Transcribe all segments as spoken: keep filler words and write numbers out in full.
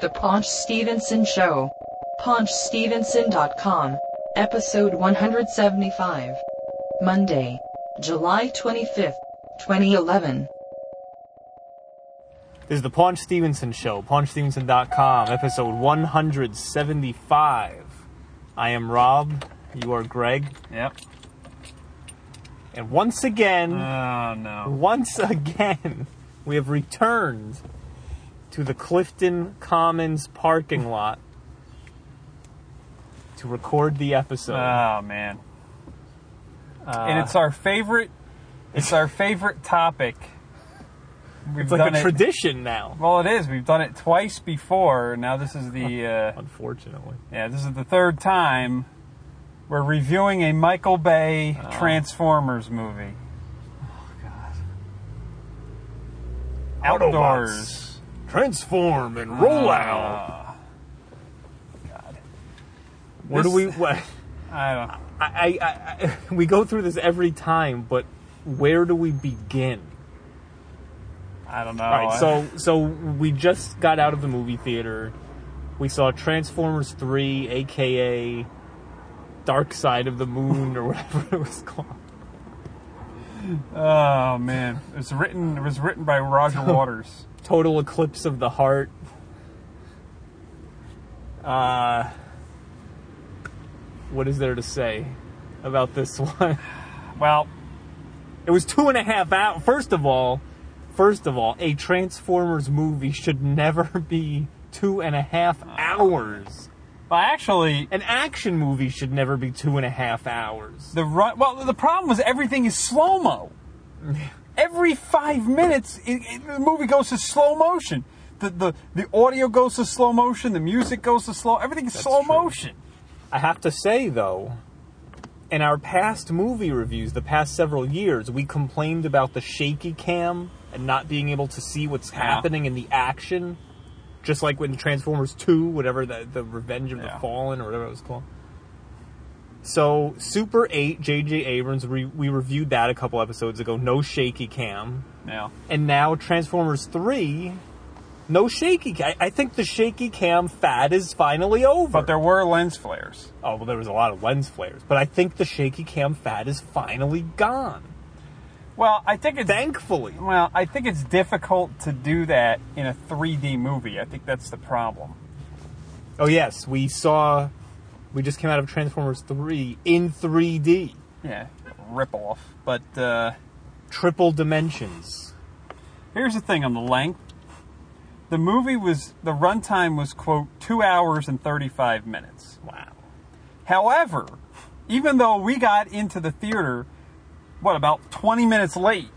The Paunch Stevenson Show. Paunch Stevenson dot com. Episode one hundred seventy-five. Monday, July twenty-fifth, twenty eleven. This is the Paunch Stevenson Show. Paunch Stevenson dot com. Episode one hundred seventy-five. I am Rob. You are Greg. Yep. And once again, oh, no. once again, we have returned to the Clifton Commons parking lot to record the episode. Oh, man. Uh, and it's our favorite, it's our favorite topic. We've it's like done a it, tradition now. Well, it is. We've done it twice before. Now this is the... Uh, Unfortunately. Yeah, this is the third time. We're reviewing a Michael Bay oh. Transformers movie. Oh, God. Outdoors. Autobots. Transform and roll uh, out. God. Where this, do we... What, I don't know. I, I, I, I, we go through this every time, but where do we begin? I don't know. All right, so, so we just got out of the movie theater. We saw Transformers three, a k a. Dark Side of the Moon, or whatever it was called. Oh man, it's written. It was written by Roger Waters. Total Eclipse of the Heart. Uh, what is there to say about this one? Well, it was two and a half hours. First of all, first of all, a Transformers movie should never be two and a half hours. Well, actually... An action movie should never be two and a half hours. The run, Well, the problem was everything is slow-mo. Every five minutes, it, it, the movie goes to slow motion. The, the the audio goes to slow motion, the music goes to slow... Everything is slow motion. I have to say, though, in our past movie reviews, the past several years, we complained about the shaky cam and not being able to see what's yeah. happening in the action. Just like when Transformers two, whatever, the, the Revenge of yeah. the Fallen, or whatever it was called. So, Super eight, J J. Abrams, we, we reviewed that a couple episodes ago. No shaky cam. Yeah. And now Transformers three, no shaky cam. I, I think the shaky cam fad is finally over. But there were lens flares. Oh, well, there was a lot of lens flares. But I think the shaky cam fad is finally gone. Well, I think it's... Thankfully. Well, I think it's difficult to do that in a three D movie. I think that's the problem. Oh, yes. We saw... We just came out of Transformers three in three D. Yeah. Rip-off. But, uh... Triple dimensions. Here's the thing on the length. The movie was... The runtime was, quote, two hours and thirty-five minutes. Wow. However, even though we got into the theater... What, about twenty minutes late?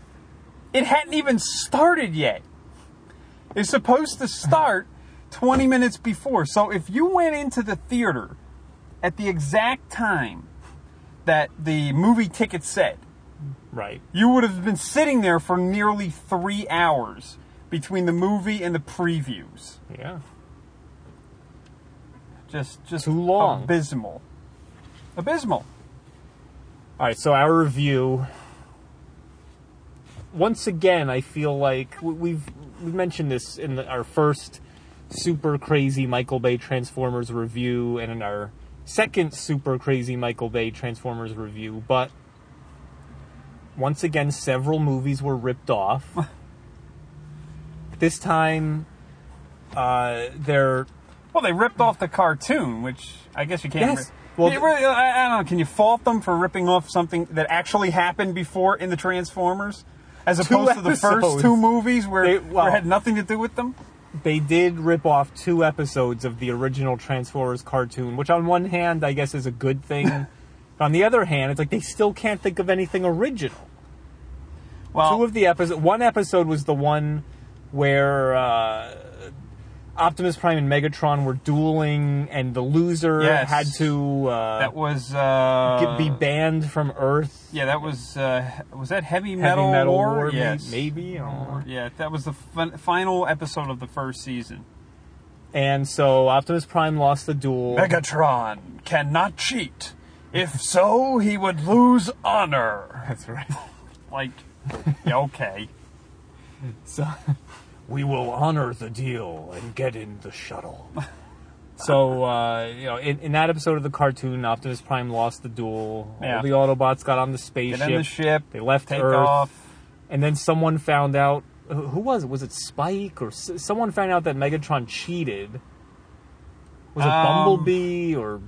It hadn't even started yet. It's supposed to start twenty minutes before. So if you went into the theater at the exact time that the movie ticket said, right, you would have been sitting there for nearly three hours between the movie and the previews. Yeah. Just, just too long. Abysmal. Abysmal. All right, so our review. Once again, I feel like we've we mentioned this in the, our first super crazy Michael Bay Transformers review and in our second super crazy Michael Bay Transformers review, but once again, several movies were ripped off. This time, uh, they're... Well, they ripped off the cartoon, which I guess you can't... Yes. Re- Well, you really, I, I don't know. Can you fault them for ripping off something that actually happened before in the Transformers, as opposed to the first two movies where, they, well, where it had nothing to do with them? They did rip off two episodes of the original Transformers cartoon, which on one hand, I guess, is a good thing. On the other hand, it's like they still can't think of anything original. Well, two of the episodes. One episode was the one where. Uh, Optimus Prime and Megatron were dueling, and the loser yes. had to uh, that was uh, get, be banned from Earth. Yeah, that was uh, was that Heavy Metal, Heavy Metal War? War yes. Maybe. Or... Yeah, that was the fin- final episode of the first season. And so Optimus Prime lost the duel. Megatron cannot cheat. If so, he would lose honor. That's right. Like, yeah, okay. So. we will honor the deal and get in the shuttle. So, uh, you know, in, in that episode of the cartoon, Optimus Prime lost the duel. Yeah. All the Autobots got on the spaceship. Get in the ship. They left Earth. Take off. And then someone found out. Who was it? Was it Spike? Or s- someone found out that Megatron cheated. Was it um, Bumblebee or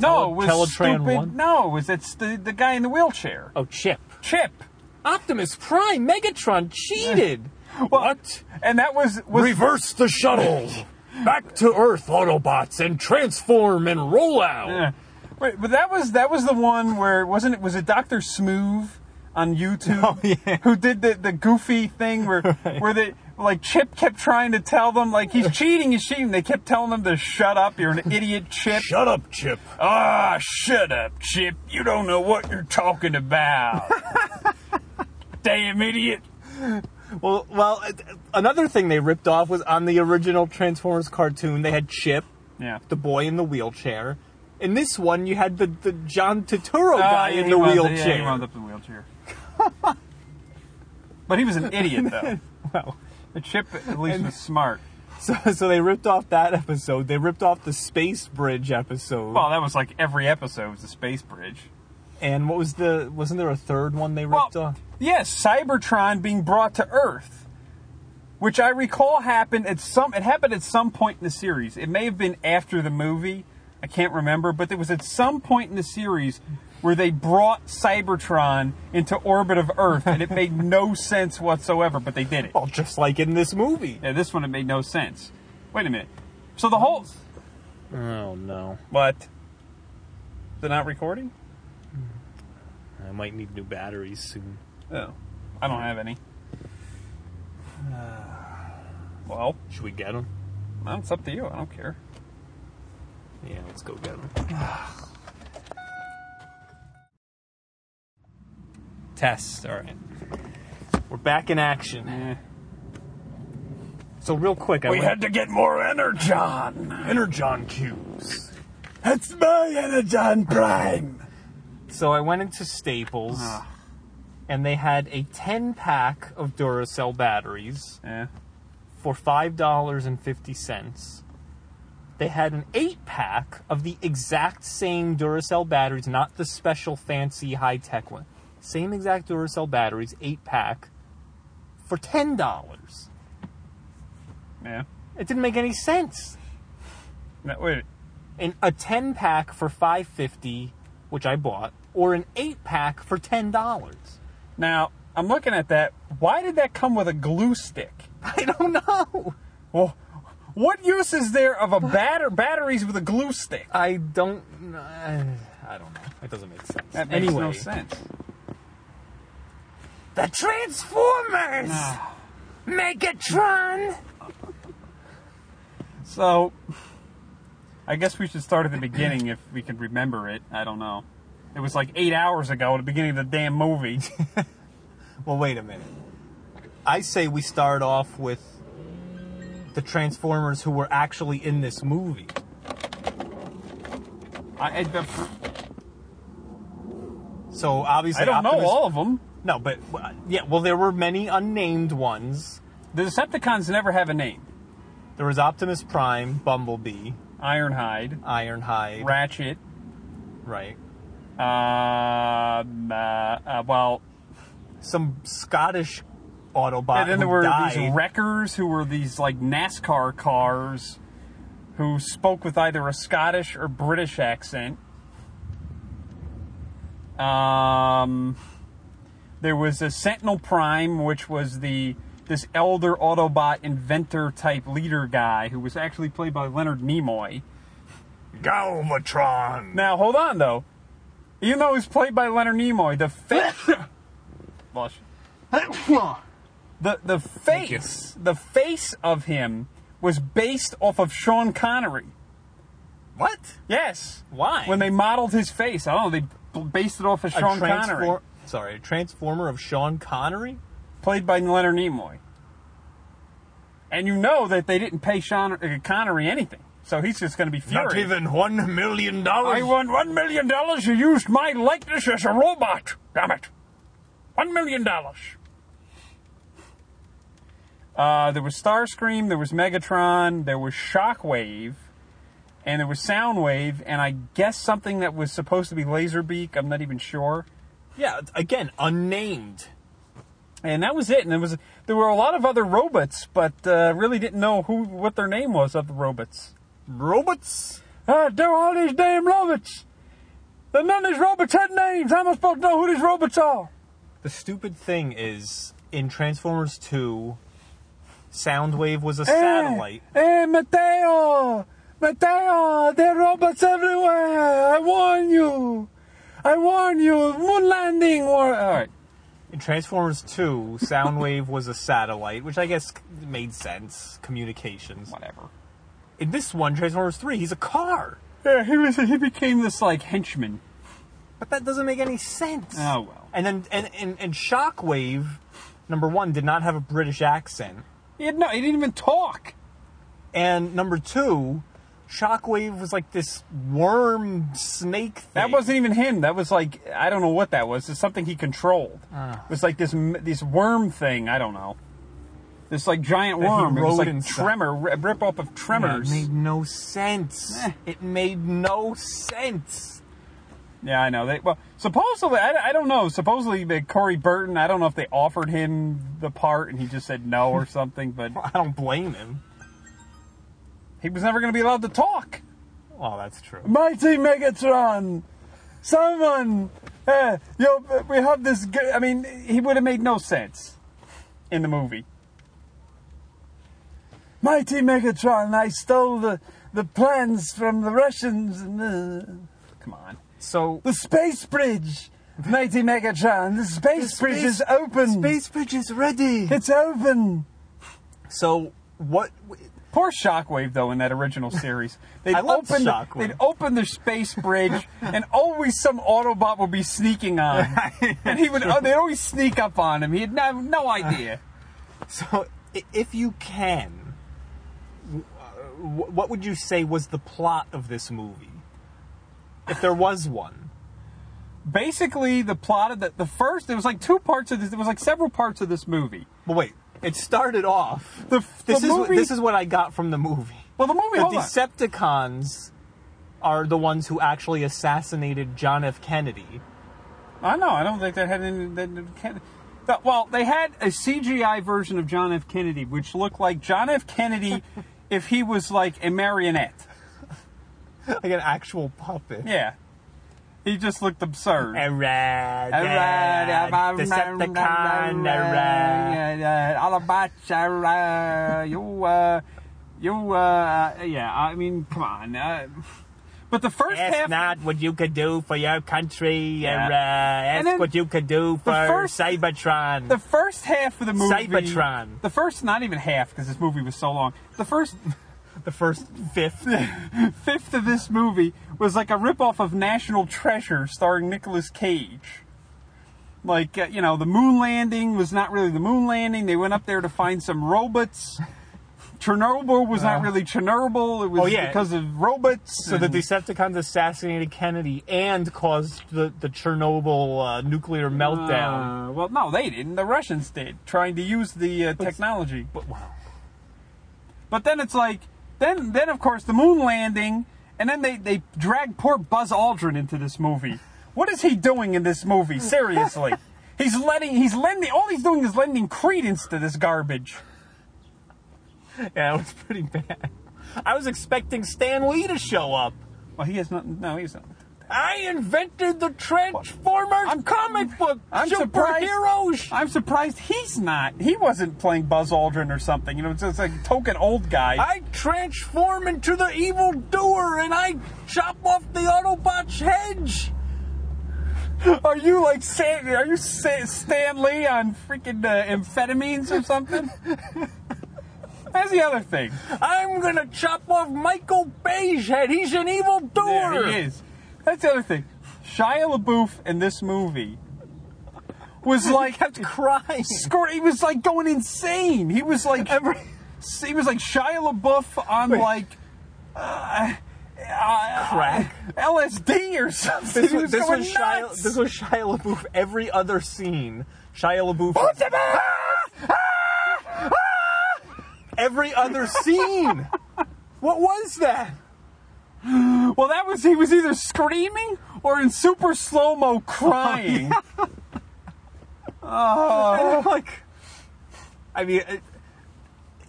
no? Tele- it was Teletran stupid. One? No, it was it's the the guy in the wheelchair. Oh, Chip. Chip. Optimus Prime. Megatron cheated. Well, what? And that was, was reverse the shuttle. Back to Earth, Autobots, and transform and roll out. Yeah. Wait, but that was that was the one where wasn't it? Was it Doctor Smoove on YouTube oh, yeah. who did the, the goofy thing where right. where they like Chip kept trying to tell them like he's cheating, he's cheating. They kept telling them to shut up. You're an idiot, Chip. Shut up, Chip. Ah, oh, shut up, Chip. You don't know what you're talking about. Damn idiot. Well, well, another thing they ripped off was on the original Transformers cartoon, they had Chip, yeah. the boy in the wheelchair. In this one, you had the, the John Turturro uh, guy yeah, in the wheelchair. Wound, yeah, he wound up in the wheelchair. But he was an idiot, though. Well, the Chip at least and, was smart. So, so they ripped off that episode. They ripped off the Space Bridge episode. Well, that was like every episode was the Space Bridge. And what was the... Wasn't there a third one they ripped well, off? Yes, Cybertron being brought to Earth, which I recall happened at some... It happened at some point in the series. It may have been after the movie. I can't remember. But it was at some point in the series where they brought Cybertron into orbit of Earth, and it made no sense whatsoever, but they did it. Well, just like in this movie. Yeah, this one, it made no sense. Wait a minute. So the whole... Oh, no. What? They're not recording? I might need new batteries soon. Oh. I don't have any. Uh, well. Should we get them? No, it's up to you. I don't care. Yeah, let's go get them. Test. All right. We're back in action. Eh. So real quick. I we went... had to get more Energon. Energon cubes. That's my Energon Prime. So I went into Staples, Ugh. and they had a ten-pack of Duracell batteries yeah. for five dollars and fifty cents. They had an eight-pack of the exact same Duracell batteries, not the special, fancy, high-tech one. Same exact Duracell batteries, eight-pack, for ten dollars. Yeah. It didn't make any sense. No, wait. And a ten-pack for five dollars and fifty cents, which I bought, or an eight-pack for ten dollars. Now, I'm looking at that. Why did that come with a glue stick? I don't know. Well, what use is there of a batter batteries with a glue stick? I don't... I, I don't know. It doesn't make sense. That makes anyway, no sense. The Transformers! Megatron! So... I guess we should start at the beginning if we can remember it. I don't know. It was like eight hours ago at the beginning of the damn movie. Well, wait a minute. I say we start off with the Transformers who were actually in this movie. I, I So, obviously... I don't Optimus, know all of them. No, but... Yeah, well, there were many unnamed ones. The Decepticons never have a name. There was Optimus Prime, Bumblebee... Ironhide. Ironhide. Ratchet. Right. Uh, uh, uh, well... Some Scottish Autobot And then there were died. These wreckers who were these, like, NASCAR cars who spoke with either a Scottish or British accent. Um, there was a Sentinel Prime, which was the... this elder Autobot inventor-type leader guy who was actually played by Leonard Nimoy. Galvatron! Now, hold on, though. Even though he's played by Leonard Nimoy, the face... Blush. the, the face... The face of him was based off of Sean Connery. What? Yes. Why? When they modeled his face. I don't know. They based it off of Sean transfor- Connery. Sorry, a transformer of Sean Connery? Played by Leonard Nimoy. And you know that they didn't pay Sean uh, Connery anything. So he's just going to be furious. Not even one million dollars. I want one million dollars. You used my likeness as a robot. Damn it. One million dollars. Uh, there was Starscream, there was Megatron, there was Shockwave, and there was Soundwave, and I guess something that was supposed to be Laserbeak, I'm not even sure. Yeah, again, unnamed. And that was it. And there was there were a lot of other robots, but uh, really didn't know who what their name was of the robots. Robots? Uh, there were all these damn robots. And none of these robots had names. How am I supposed to know who these robots are? The stupid thing is, in Transformers two, Soundwave was a hey, satellite. Hey, Mateo! Mateo! There are robots everywhere! I warn you! I warn you! Moon landing! War- All right. In Transformers two, Soundwave was a satellite, which I guess made sense. Communications. Whatever. In this one, Transformers three, he's a car. Yeah, he was. He became this, like, henchman. But that doesn't make any sense. Oh, well. And then and, and, and Shockwave, number one, did not have a British accent. He, had no, he didn't even talk. And number two, Shockwave was like this worm snake thing. That wasn't even him. That was like, I don't know what that was. It's something he controlled. Uh, it was like this this worm thing. I don't know. This like giant worm. It was like Tremor, rip off of Tremors. It made no sense. Eh. It made no sense. Yeah, I know. They, well, supposedly, I, I don't know. Supposedly, Corey Burton, I don't know if they offered him the part and he just said no or something, but... Well, I don't blame him. He was never going to be allowed to talk. Oh, that's true. Mighty Megatron! Someone! Uh, yo, we have this... G- I mean, he would have made no sense in the movie. Mighty Megatron, I stole the, the plans from the Russians. And, uh, come on. So the space bridge, Mighty Megatron. The space, the space bridge is open. Space bridge is ready. It's open. So what? Poor Shockwave, though, in that original series, they'd I loved open Shockwave. They'd open the space bridge, and always some Autobot would be sneaking on, and he would. Oh, they'd always sneak up on him. He had no, no idea. Uh, so, if you can, what would you say was the plot of this movie? If there was one. Basically, the plot of the, the first, there was like two parts of this, there was like several parts of this movie. Well, wait, it started off, the, this, the is, movie, this is what I got from the movie. Well, the movie, the hold Decepticons on. Are the ones who actually assassinated John F. Kennedy. I know, I don't think that had any, that, that, well, they had a C G I version of John F. Kennedy, which looked like John F. Kennedy if he was like a marionette. Like an actual puppet. Yeah. He just looked absurd. Arad, Arad, Decepticon, Arad. All about Arad. You, uh, you, uh, yeah, I mean, come on. Uh, but the first ask half... Ask not what you could do for your country, yeah. Arad. Ask what you could do for first, Cybertron. The first half of the movie... Cybertron. The first, not even half, because this movie was so long. The first... The first fifth. fifth of this movie was like a ripoff of National Treasure starring Nicolas Cage. Like, uh, you know, the moon landing was not really the moon landing. They went up there to find some robots. Chernobyl was uh, not really Chernobyl. It was oh, yeah. because of robots. So and... the Decepticons assassinated Kennedy and caused the, the Chernobyl uh, nuclear meltdown. Uh, well, no, they didn't. The Russians did, trying to use the uh, technology. But, wow. But then it's like... Then, then of course, the moon landing, and then they, they drag poor Buzz Aldrin into this movie. What is he doing in this movie? Seriously. he's letting, he's lending, all he's doing is lending credence to this garbage. Yeah, it was pretty bad. I was expecting Stan Lee to show up. Well, he has nothing, no, he's not. I invented the Transformers I'm, comic book I'm superheroes. I'm surprised he's not. He wasn't playing Buzz Aldrin or something. You know, it's just like a token old guy. I transform into the evil doer and I chop off the Autobot's hedge. Are you like Stan? Are you Stan Lee on freaking uh, amphetamines or something? That's the other thing. I'm gonna chop off Michael Bay's head. He's an evil doer. Yeah, he is. That's the other thing. Shia LaBeouf in this movie was like... He kept crying. Score, he was like going insane. He was like... Every, he was like Shia LaBeouf on Wait. like... Uh, uh, Crack. L S D or something. This was, this, was Shia, this was Shia LaBeouf. Every other scene, Shia LaBeouf... What's was, ah, ah, ah, every other scene. What was that? Well, that was, he was either screaming or in super slow-mo crying. Oh, yeah. Oh. Like, I mean, it,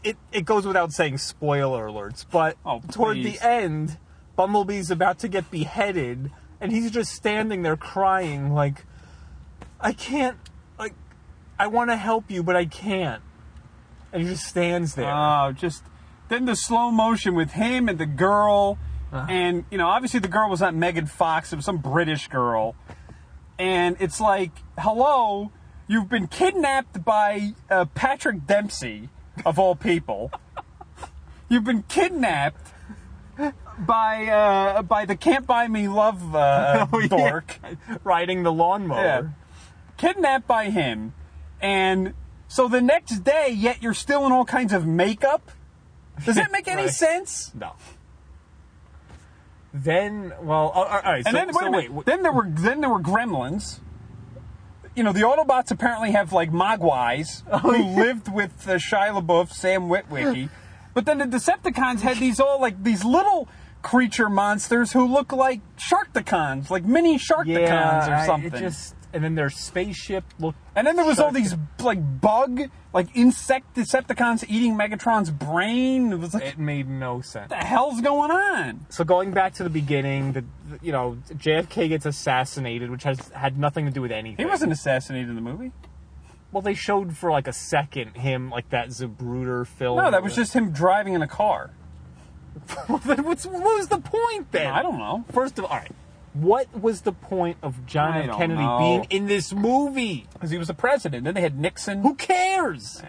it it goes without saying spoiler alerts, but oh, toward the end, Bumblebee's about to get beheaded, and he's just standing there crying like, I can't, like, I want to help you, but I can't. And he just stands there. Oh, just, then the slow motion with him and the girl, uh-huh. and, you know, obviously the girl was not Megan Fox, it was some British girl, and it's like, hello, you've been kidnapped by uh, Patrick Dempsey, of all people. You've been kidnapped by uh, by the Can't Buy Me Love uh, oh, dork. Yeah. Riding the lawnmower. Yeah. Kidnapped by him. And so the next day, yet you're still in all kinds of makeup? Does that make any right. sense? No. Then, well, all right. So, and then, so, wait, a minute. wait. Then there were then there were gremlins. You know, the Autobots apparently have, like, Mogwais who lived with uh, Shia LaBeouf, Sam Witwicky. But then the Decepticons had these all, like, these little creature monsters who look like Sharkticons, like mini Sharkticons yeah, or something. I, it just, and then their spaceship looked... And then there was Shark- all these, like, bug, like, insect Decepticons eating Megatron's brain. It was like... It made no sense. What the hell's going on? So going back to the beginning, the, the you know, J F K gets assassinated, which has had nothing to do with anything. He wasn't assassinated in the movie. Well, they showed for, like, a second him, like, that Zapruder film. No, that was just him driving in a car. What's, what was the point, then? I don't know. First of all, all right. What was the point of John F. Kennedy know. being in this movie? Because he was the president. Then they had Nixon. Who cares? Eh.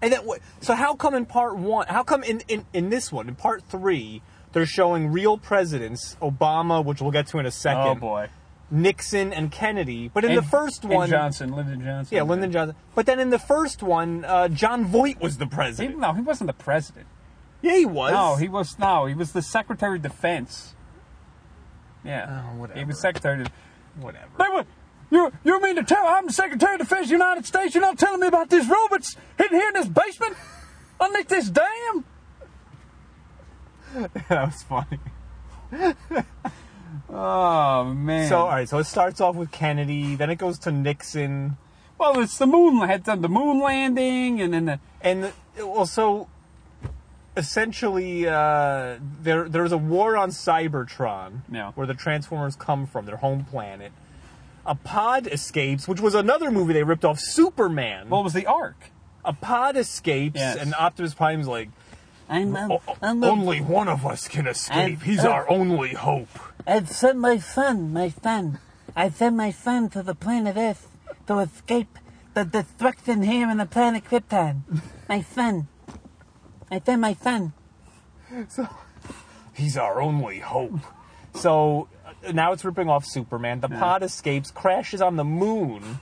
And that, so how come in part one, how come in, in, in this one, in part three, they're showing real presidents, Obama, which we'll get to in a second. Oh, boy. Nixon and Kennedy, but in and, the first one... And Johnson, Lyndon Johnson. Yeah, Lyndon Johnson. But then in the first one, uh, John Voight was the president. He, no, he wasn't the president. Yeah, he was. No, he was No, he was the Secretary of Defense. Yeah. Oh, whatever. He was Secretary of... Whatever. They were, you, you mean to tell... I'm the Secretary of Defense of the United States. You're not telling me about these robots hidden here in this basement? Underneath this dam? That was funny. Oh, man. So, all right, so it starts off with Kennedy, then it goes to Nixon. Well, it's the moon, had done the moon landing, and then the... And, the, well, so, essentially, uh, there there's a war on Cybertron, yeah. where the Transformers come from, their home planet. A pod escapes, which was another movie they ripped off, Superman. Well, it was the Ark. A pod escapes, yes. and Optimus Prime's like, I'm, um, I'm only um, one of us can escape. I've, He's uh, our only hope. I've sent my son, my son. I've sent my son to the planet Earth to escape the destruction here on the planet Krypton. My son. I sent my son. So, he's our only hope. So uh, now it's ripping off Superman. The yeah. pod escapes, crashes on the moon.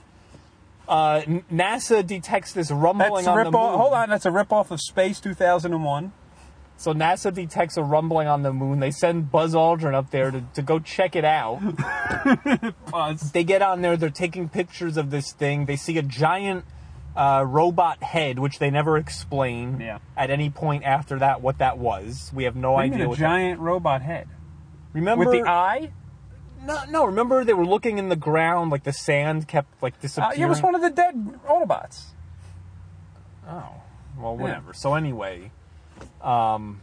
Uh, NASA detects this rumbling that's on the moon. Off, hold on, that's a ripoff of Space two thousand one. So NASA detects a rumbling on the moon. They send Buzz Aldrin up there to, to go check it out. Buzz. They get on there. They're taking pictures of this thing. They see a giant uh, robot head, which they never explain yeah. at any point after that what that was. We have no Remember idea. What a giant that... robot head. Remember with the eye. No, no. Remember, they were looking in the ground, like the sand kept like disappearing. Uh, it was one of the dead Autobots. Oh, well, whatever. Yeah. So anyway, um,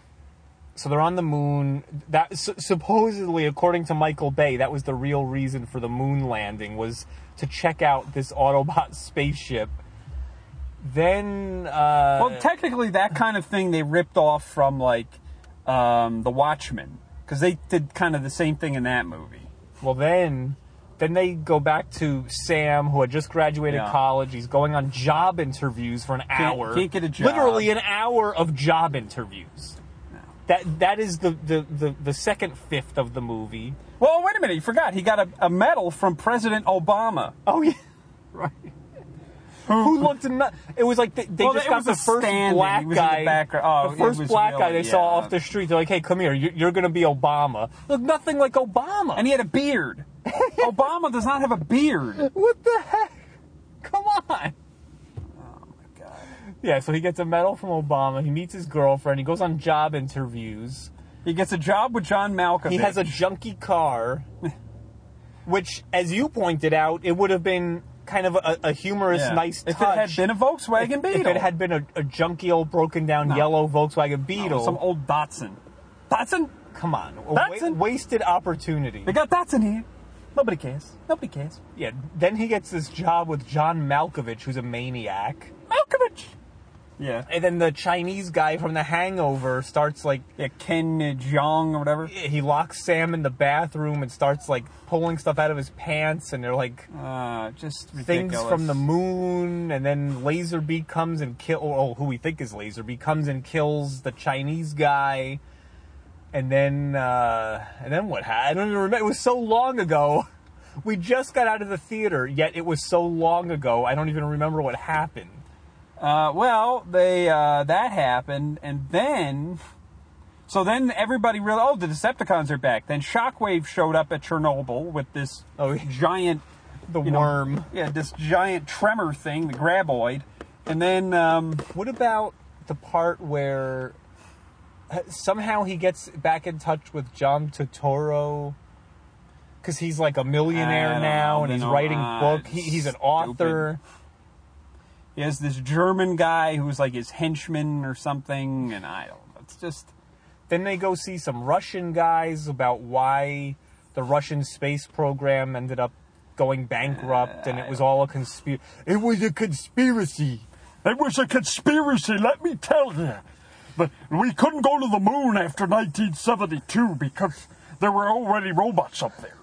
so they're on the moon. That su- supposedly, according to Michael Bay, that was the real reason for the moon landing, was to check out this Autobot spaceship. Then, uh, well, technically, that kind of thing they ripped off from like um, The Watchmen, because they did kind of the same thing in that movie. Well, then then they go back to Sam, who had just graduated yeah. college. He's going on job interviews for an can't, hour. Can't get a job. Literally an hour of job interviews. No. That That is the, the, the, the second fifth of the movie. Well, wait a minute. You forgot. He got a, a medal from President Obama. Oh, yeah. Right. Who looked not? It was like they, they well, just got the first standing. black guy. The, oh, the first black really, guy they yeah. saw off the street. They're like, "Hey, come here. You're, you're going to be Obama." Look, nothing like Obama. And he had a beard. Obama does not have a beard. What the heck? Come on. Oh my god. Yeah, so he gets a medal from Obama. He meets his girlfriend. He goes on job interviews. He gets a job with John Malkovich. He has a junky car, which, as you pointed out, it would have been kind of a, a humorous, yeah. nice if touch. If it had been a Volkswagen if, Beetle. If it had been a, a junky old, broken-down, no. yellow Volkswagen Beetle. No, some old Datsun. Datsun? Come on. Datsun? A wa- wasted opportunity. They got Datsun here. Nobody cares. Nobody cares. Yeah, then he gets this job with John Malkovich, who's a maniac. Malkovich! Yeah. And then the Chinese guy from The Hangover starts, like... Yeah, Ken Jeong or whatever. He locks Sam in the bathroom and starts, like, pulling stuff out of his pants, and they're, like... Uh, just ridiculous. Things from the moon, and then Laserbeak comes and kills... Oh, who we think is Laserbeak comes and kills the Chinese guy... And then, uh, and then what happened? I don't even remember. It was so long ago. We just got out of the theater, yet it was so long ago, I don't even remember what happened. Uh, well, they, uh, that happened, and then, so then everybody realized, oh, the Decepticons are back. Then Shockwave showed up at Chernobyl with this oh, giant, the worm. Know, yeah, this giant tremor thing, the graboid. And then, um, what about the part where... Somehow he gets back in touch with John Turturro because he's like a millionaire now, know, and he's know, writing uh, books. He, he's an author. Stupid. He has this German guy who's like his henchman or something, and I don't know. It's just... Then they go see some Russian guys about why the Russian space program ended up going bankrupt, uh, and it was all a conspiracy. It was a conspiracy. It was a conspiracy, let me tell you. But we couldn't go to the moon after nineteen seventy-two because there were already robots up there.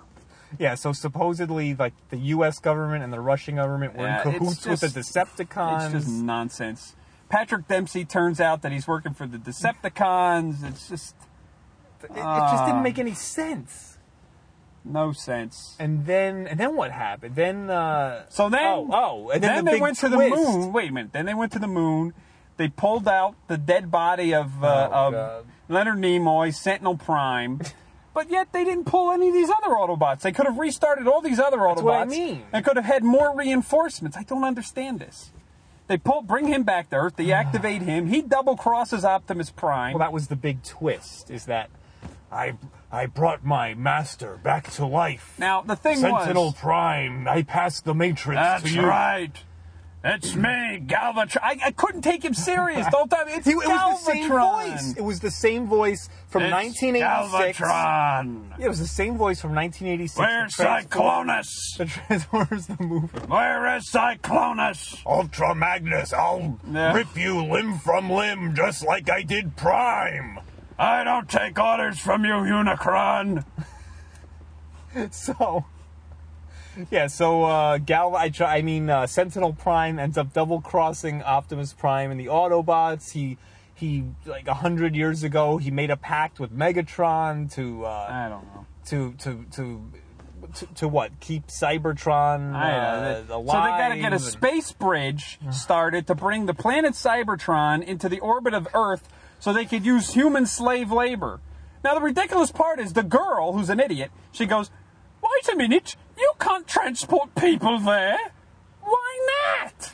Yeah, so supposedly, like, the U S government and the Russian government were yeah, in cahoots just, with the Decepticons. It's just nonsense. Patrick Dempsey turns out that he's working for the Decepticons. It's just... It, it um, just didn't make any sense. No sense. And then and then what happened? Then, uh... So then... Oh, oh and then, then the they went twist. to the moon. Wait a minute. Then they went to the moon... They pulled out the dead body of, uh, oh, of Leonard Nimoy, Sentinel Prime, but yet they didn't pull any of these other Autobots. They could have restarted all these other Autobots. That's what I mean. And could have had more reinforcements. I don't understand this. They pull, bring him back to Earth. They activate him. He double crosses Optimus Prime. Well, that was the big twist. Is that I I brought my master back to life. Now the thing Sentinel was Sentinel Prime. I passed the Matrix. That's to you. right. It's me, Galvatron. I, I couldn't take him serious the whole time. It's he, it Galvatron. Was the same voice. It was the same voice from it's nineteen eighty-six. Galvatron. It was the same voice from nineteen eighty-six. Where's Cyclonus? The Transformers the movie. Where is Cyclonus? Ultra Magnus, I'll yeah. rip you limb from limb just like I did Prime. I don't take orders from you, Unicron. So... Yeah, so uh, Gal, I, try, I mean uh, Sentinel Prime ends up double crossing Optimus Prime and the Autobots. He, he, like a hundred years ago, he made a pact with Megatron to. Uh, I don't know. To to to to, to what? Keep Cybertron uh, alive. So they got to get a space bridge started to bring the planet Cybertron into the orbit of Earth, so they could use human slave labor. Now the ridiculous part is the girl, who's an idiot. She goes, "Wait a minute. You can't transport people there. Why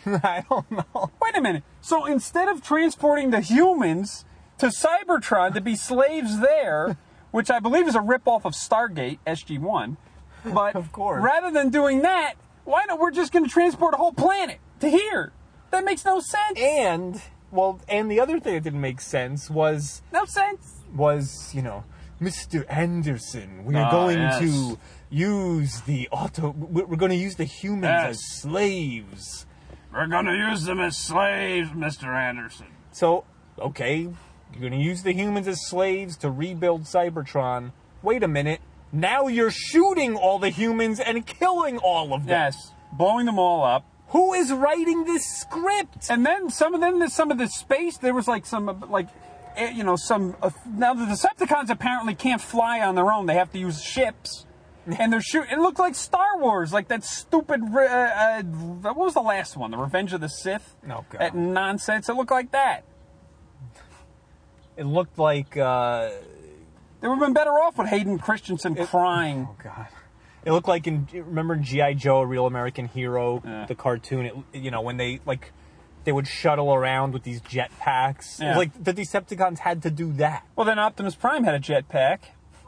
not?" I don't know. Wait a minute. So instead of transporting the humans to Cybertron to be slaves there, which I believe is a ripoff of Stargate S G one, but of course. Rather than doing that, why not we're just going to transport a whole planet to here? That makes no sense. And well, and the other thing that didn't make sense was no sense was you know, Mister Anderson, we are oh, going yes. to. Use the auto... We're going to use the humans yes. as slaves. We're going to use them as slaves, Mister Anderson. So, okay, you're going to use the humans as slaves to rebuild Cybertron. Wait a minute. Now you're shooting all the humans and killing all of them. Yes, blowing them all up. Who is writing this script? And then some of them, some of the space, there was like some... like. You know, some... Uh, now the Decepticons apparently can't fly on their own. They have to use ships... And they're shooting. It looked like Star Wars, like that stupid. Uh, uh, what was the last one? The Revenge of the Sith? No, God. That nonsense. It looked like that. It looked like. Uh, they would have been better off with Hayden Christensen it, crying. Oh, God. It looked like in. Remember G I Joe, A Real American Hero, uh. the cartoon? It, you know, when they, like, they would shuttle around with these jetpacks. Yeah. Like, the Decepticons had to do that. Well, then Optimus Prime had a jetpack.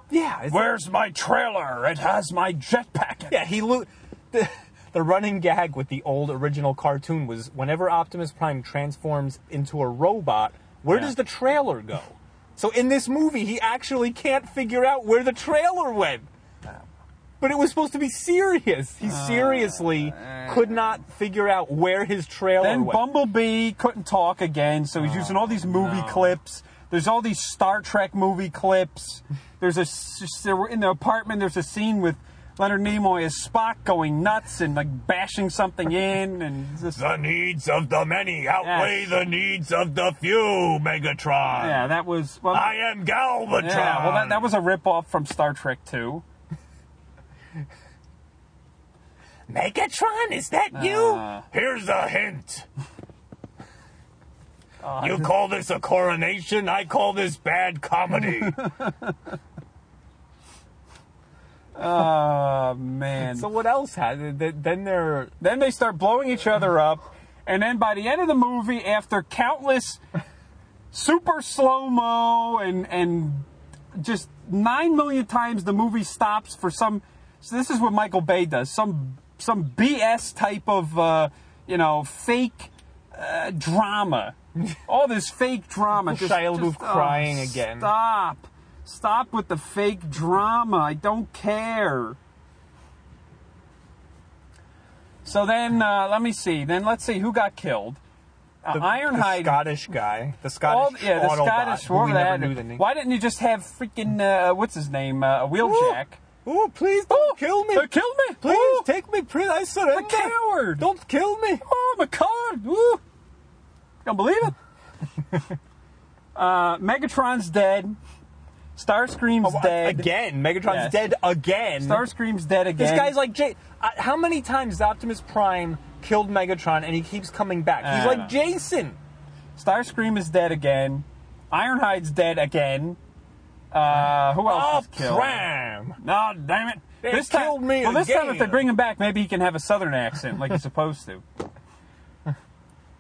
Yeah. Where's that... my trailer? It has my jetpack. Yeah, he lo- the, the running gag with the old original cartoon was whenever Optimus Prime transforms into a robot, where yeah. does the trailer go? So in this movie, he actually can't figure out where the trailer went. But it was supposed to be serious. He seriously uh, could not figure out where his trailer then went. Then Bumblebee couldn't talk again, so he's oh, using all these movie no. clips. There's all these Star Trek movie clips. There's a, in the apartment, there's a scene with Leonard Nimoy as Spock going nuts and like bashing something in. And just, the needs of the many outweigh yeah. the needs of the few, Megatron. Yeah, that was... Well, I am Galvatron. Yeah, well, that, that was a ripoff from Star Trek two. Megatron, is that you? Uh, Here's a hint. Uh, you call this a coronation? I call this bad comedy. Oh, man. So what else? Then they're then they start blowing each other up, and then by the end of the movie, after countless super slow-mo and and just nine million times the movie stops for some... So this is what Michael Bay does. Some some B S type of, uh, you know, fake uh, drama. All this fake drama. Just, Shia LaBeouf crying oh, again. Stop. Stop with the fake drama. I don't care. So then, uh, let me see. Then let's see who got killed. Uh, the, Ironhide. The Scottish guy. The Scottish all, yeah, the Autobot. Scottish. We never knew the name. Why didn't you just have freaking, uh, what's his name, uh, Wheeljack? Ooh. Oh, please don't oh, kill me. They kill me. Please oh, take me. Please, I surrender. I'm a coward. Don't kill me. Oh, I'm a coward. Ooh. Don't believe it. uh, Megatron's dead. Starscream's oh, dead. Again. Megatron's yes. dead again. Starscream's dead again. This guy's like, J- uh, how many times Optimus Prime killed Megatron and he keeps coming back? I He's like, know. Jason. Starscream is dead again. Ironhide's dead again. Uh, who else oh, was killed? Prime. No, damn it. They this killed time, me Well, this again. time if they bring him back, maybe he can have a southern accent like he's supposed to.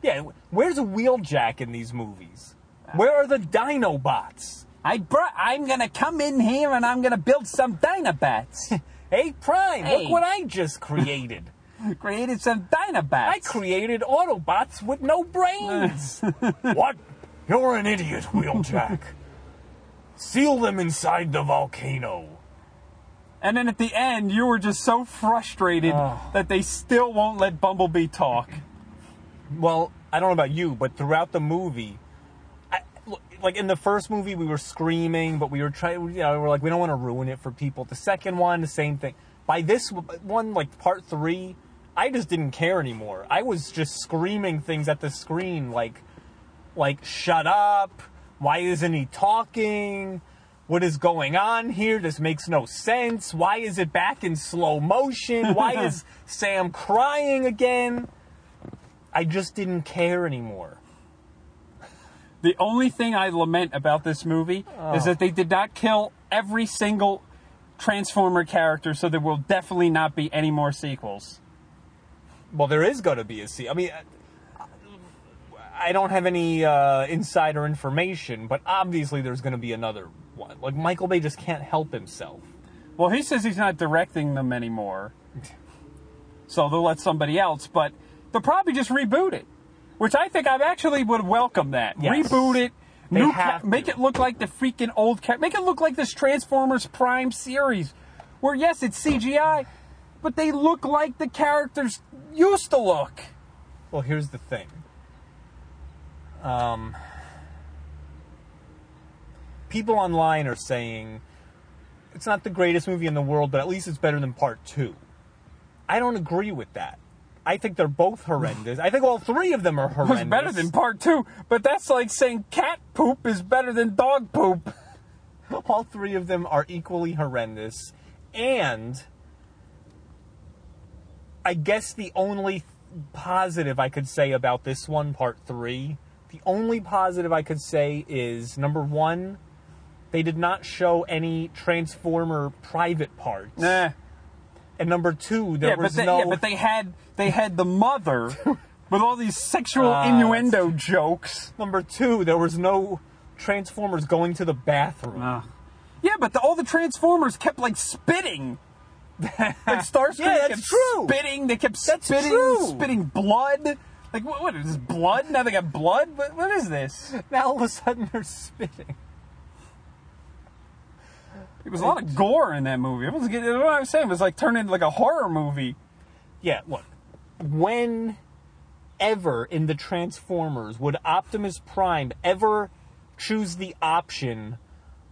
Yeah, where's Wheeljack in these movies? Where are the Dinobots? I brought, I'm going to come in here and I'm going to build some Dinobots. Hey, Prime, hey. Look what I just created. Created some Dinobots. I created Autobots with no brains. What? You're an idiot, Wheeljack. Seal them inside the volcano. And then at the end, you were just so frustrated oh. that they still won't let Bumblebee talk. Well, I don't know about you, but throughout the movie, I, like in the first movie, we were screaming, but we were trying, you know, we were like, we don't want to ruin it for people. The second one, the same thing. By this one, like part three, I just didn't care anymore. I was just screaming things at the screen, like, like, shut up. Why isn't he talking? What is going on here? This makes no sense. Why is it back in slow motion? Why is Sam crying again? I just didn't care anymore. The only thing I lament about this movie oh. is that they did not kill every single Transformer character, so there will definitely not be any more sequels. Well, there is going to be a sequel. I mean... I don't have any uh, insider information, but obviously there's going to be another one. Like, Michael Bay just can't help himself. Well, he says he's not directing them anymore, so they'll let somebody else, but they'll probably just reboot it, which I think I actually would welcome that. Yes. Reboot it, new ca- make it look like the freaking old... Ca- make it look like this Transformers Prime series, where, yes, it's C G I, but they look like the characters used to look. Well, here's the thing. Um, people online are saying it's not the greatest movie in the world, but at least it's better than part two. I don't agree with that. I think they're both horrendous. I think all three of them are horrendous. It's better than part two, but that's like saying cat poop is better than dog poop. All three of them are equally horrendous. And I guess the only positive I could say about this one, part three... The only positive I could say is, number one, they did not show any Transformer private parts. Nah. And number two, there yeah, was but they, no... Yeah, but they had, they had the mother... with all these sexual uh, innuendo that's... jokes. Number two, there was no Transformers going to the bathroom. Uh. Yeah, but the, all the Transformers kept, like, spitting. Like, Starscream yeah, kept true. spitting. They kept that's spitting, true. spitting blood. Like, what, what is this, blood? Now they got blood? What, what is this? Now all of a sudden they're spitting. It was a lot of gore in that movie. It was, you know what I was saying? It was like turned into like a horror movie. Yeah, look. Whenever in the Transformers would Optimus Prime ever choose the option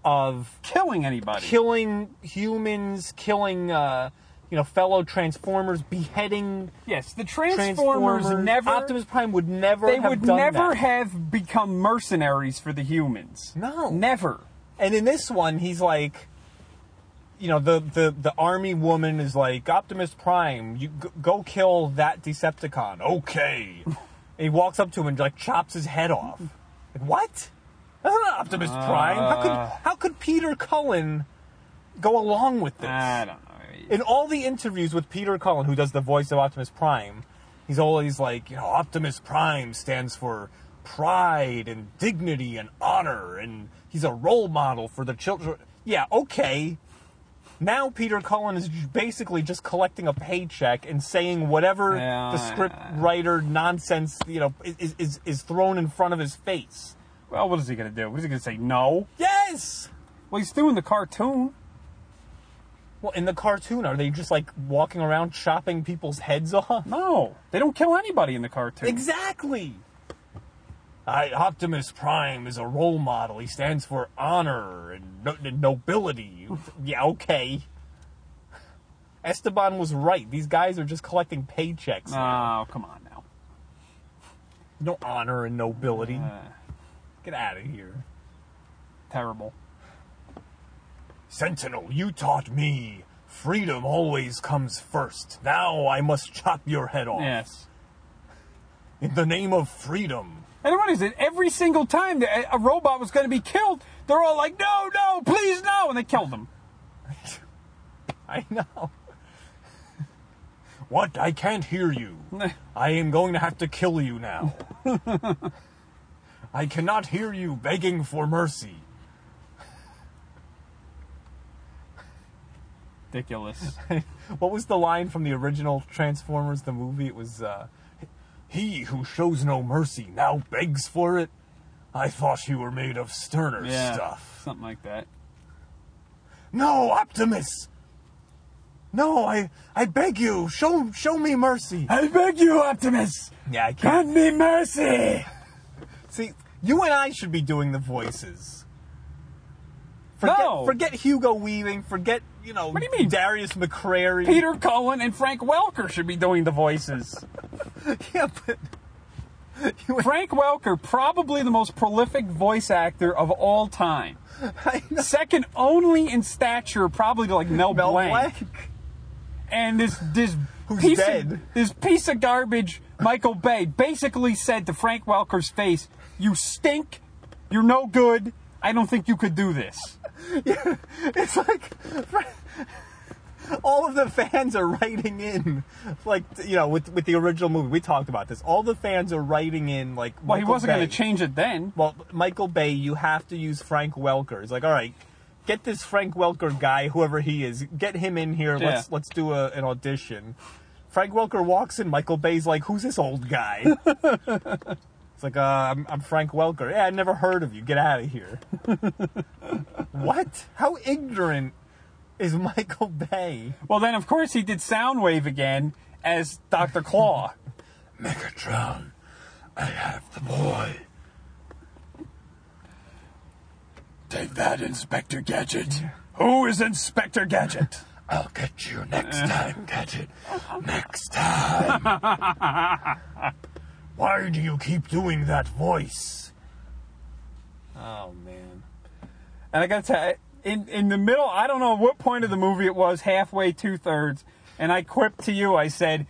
of killing anybody, killing humans, killing uh, you know fellow Transformers, beheading? Yes, the Transformers, Transformers never. Optimus Prime would never. They have would done never that. have become mercenaries for the humans. No, never. And in this one, he's like. You know, the, the, the army woman is like, Optimus Prime, you g- go kill that Decepticon. Okay. And he walks up to him and, like, chops his head off. Like, what? That's not Optimus uh, Prime. How could how could Peter Cullen go along with this? I don't know. In all the interviews with Peter Cullen, who does the voice of Optimus Prime, he's always like, you know, Optimus Prime stands for pride and dignity and honor, and he's a role model for the children. Yeah, okay. Now Peter Cullen is basically just collecting a paycheck and saying whatever yeah, the script writer nonsense, you know, is, is is thrown in front of his face. Well, what is he gonna do? What is he gonna say? No. Yes. Well, he's doing the cartoon. Well, in the cartoon, are they just like walking around chopping people's heads off? No, they don't kill anybody in the cartoon. Exactly. I, Optimus Prime is a role model. He stands for honor and no, nobility. Yeah, okay. Esteban was right. These guys are just collecting paychecks. Oh, now. come on now. No honor and nobility. Uh, Get out of here. Terrible. Sentinel, you taught me freedom always comes first. Now I must chop your head off. Yes. In the name of freedom. And what is it? Every single time that a robot was going to be killed, they're all like, no, no, please, no. And they killed him. I know. What? I can't hear you. I am going to have to kill you now. I cannot hear you begging for mercy. Ridiculous. What was the line from the original Transformers, the movie? It was... Uh, He who shows no mercy now begs for it. I thought you were made of sterner yeah, stuff. Something like that. No, Optimus! No, I I beg you, show show me mercy. I beg you, Optimus! Yeah, I can't. Grant me mercy! See, you and I should be doing the voices. Forget, no! Forget Hugo Weaving, forget, you know, what do you mean? Darius McCrary. Peter Cullen and Frank Welker should be doing the voices. Yeah, but... Frank Welker, probably the most prolific voice actor of all time. Second only in stature, probably to, like, Mel, Mel Blanc. Blanc. And this, this, Who's piece dead. Of, this piece of garbage, Michael Bay, basically said to Frank Welker's face, you stink, you're no good, I don't think you could do this. Yeah, it's like... All of the fans are writing in, like, you know, with with the original movie. We talked about this. All the fans are writing in, like, Michael Well, he wasn't going to change it then. Well, Michael Bay, you have to use Frank Welker. He's like, all right, get this Frank Welker guy, whoever he is, get him in here. Yeah. Let's let's do a, an audition. Frank Welker walks in. Michael Bay's like, who's this old guy? It's like, uh, I'm, I'm Frank Welker. Yeah, I never heard of you. Get out of here. What? How ignorant is Michael Bay. Well, then, of course, he did Soundwave again as Doctor Claw. Megatron, I have the boy. Take that, Inspector Gadget. Who is Inspector Gadget? I'll get you next time, Gadget. Next time. Why do you keep doing that voice? Oh, man. And I gotta tell you, In in the middle, I don't know what point of the movie it was, halfway, two-thirds, and I quipped to you, I said,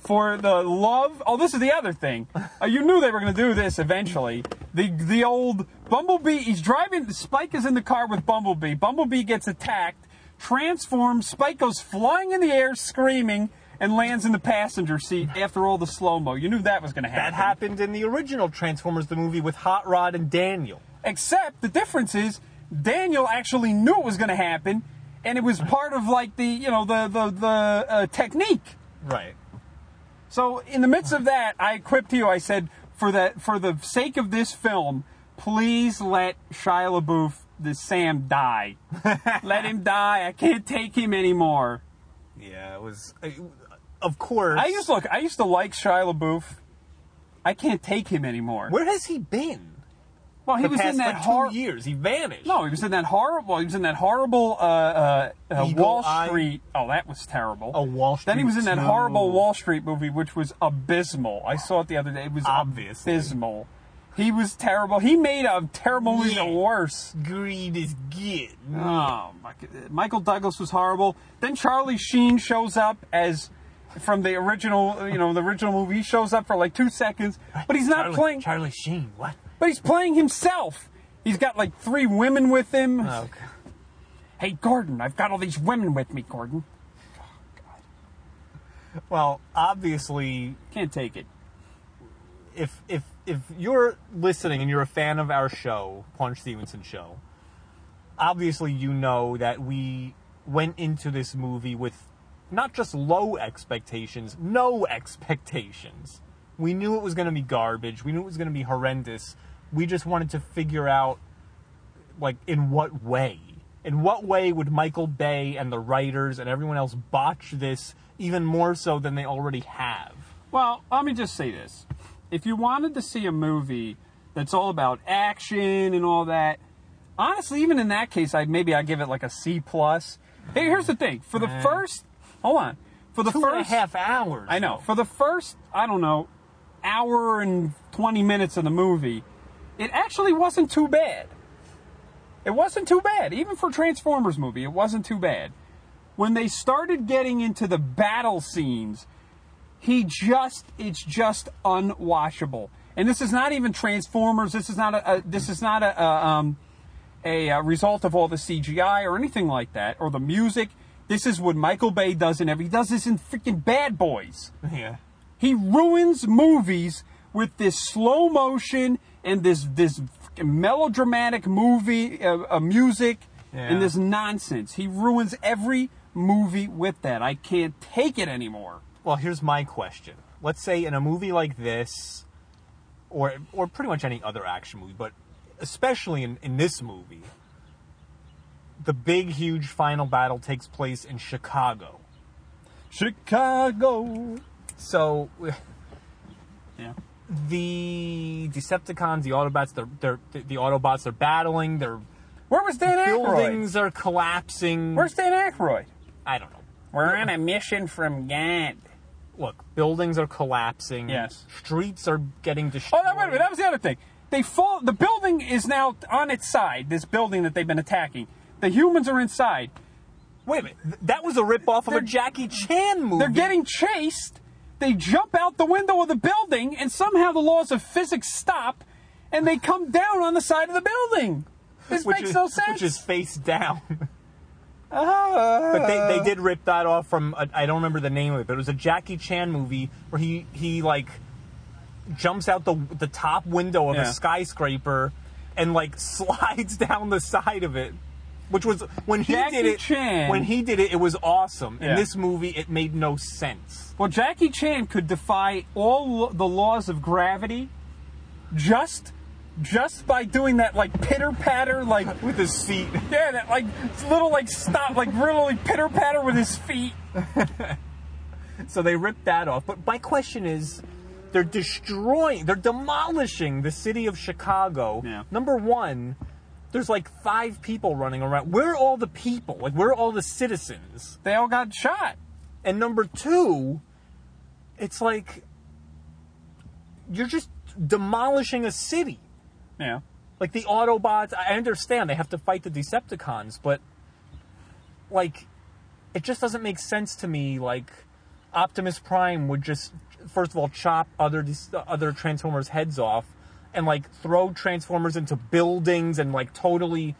for the love... Oh, this is the other thing. Uh, you knew they were going to do this eventually. The the old Bumblebee, he's driving... Spike is in the car with Bumblebee. Bumblebee gets attacked, transforms, Spike goes flying in the air, screaming, and lands in the passenger seat after all the slow-mo. You knew that was going to happen. That happened in the original Transformers, the movie, with Hot Rod and Daniel. Except the difference is Daniel actually knew it was going to happen, and it was part of, like, the, you know, the, the, the uh, technique. Right. So in the midst of that, I quipped to you, I said, for the, for the sake of this film, please let Shia LaBeouf, the Sam, die. Let him die. I can't take him anymore. Yeah, it was... I, of course. I used to, look, I used to like Shia LaBeouf. I can't take him anymore. Where has he been? Well, he the was past, in that like, horrible years. He vanished. No, he was in that horrible. He was in that horrible uh, uh, uh, Wall Street. Eye. Oh, that was terrible. A Wall Street. Then he was in that horrible Wall Street movie, which was abysmal. I saw it the other day. It was Obviously. abysmal. He was terrible. He made a terrible movie yeah. worse. Greed is good. Oh, Michael Douglas was horrible. Then Charlie Sheen shows up as. From the original, you know, the original movie, he shows up for like two seconds, but he's not Charlie, playing... Charlie Sheen, what? But he's playing himself. He's got like three women with him. Oh, okay. Hey, Gordon, I've got all these women with me, Gordon. Oh, God. Well, obviously... Can't take it. If, if, if you're listening and you're a fan of our show, Paunch Stevenson Show, obviously you know that we went into this movie with... Not just low expectations, no expectations. We knew it was going to be garbage. We knew it was going to be horrendous. We just wanted to figure out, like, in what way? In what way would Michael Bay and the writers and everyone else botch this even more so than they already have? Well, let me just say this. If you wanted to see a movie that's all about action and all that, honestly, even in that case, I maybe I give it, like, a C plus. Hey, here's the thing. For the first... Hold on. For the Two first, and a half hours. I know. Though. For the first, I don't know, hour and twenty minutes of the movie, it actually wasn't too bad. It wasn't too bad. Even for a Transformers movie, it wasn't too bad. When they started getting into the battle scenes, he just, it's just unwatchable. And this is not even Transformers. This is not a, a this is not a, a, um, a, a result of all the C G I or anything like that, or the music. This is what Michael Bay does in every... He does this in freaking Bad Boys. Yeah. He ruins movies with this slow motion and this this melodramatic movie uh, uh, music yeah. and this nonsense. He ruins every movie with that. I can't take it anymore. Well, here's my question. Let's say in a movie like this, or or pretty much any other action movie, but especially in, in this movie... The big, huge final battle takes place in Chicago. Chicago! So, yeah. The Decepticons, the Autobots, they're, they're, the Autobots are battling. They're, Where was Dan Aykroyd? Buildings are collapsing. Where's Dan Aykroyd? I don't know. We're on a mission from God. Look, buildings are collapsing. Yes. Streets are getting destroyed. Oh, no, wait a minute. That was the other thing. They fall. The building is now on its side, this building that they've been attacking. The humans are inside. Wait a minute. That was a ripoff of a Jackie Chan movie. They're getting chased. They jump out the window of the building, and somehow the laws of physics stop, and they come down on the side of the building. This which makes is, no sense. Which is face down. Uh, but they, they did rip that off from, a, I don't remember the name of it, but it was a Jackie Chan movie where he, he like, jumps out the, the top window of yeah. a skyscraper and, like, slides down the side of it. Which was when he Jackie did it. Chan. When he did it, it was awesome. Yeah. In this movie, it made no sense. Well, Jackie Chan could defy all the laws of gravity, just, just by doing that like pitter patter, like with his feet. Yeah, that like little like stop, like really pitter patter with his feet. So they ripped that off. But my question is, they're destroying, they're demolishing the city of Chicago. Yeah. Number one. There's like five people running around. Where are all the people? Like, where are all the citizens? They all got shot. And number two, it's like, you're just demolishing a city. Yeah. Like, the Autobots, I understand they have to fight the Decepticons, but, like, it just doesn't make sense to me. Like, Optimus Prime would just, first of all, chop other other Transformers' heads off, and, like, throw Transformers into buildings and, like, totally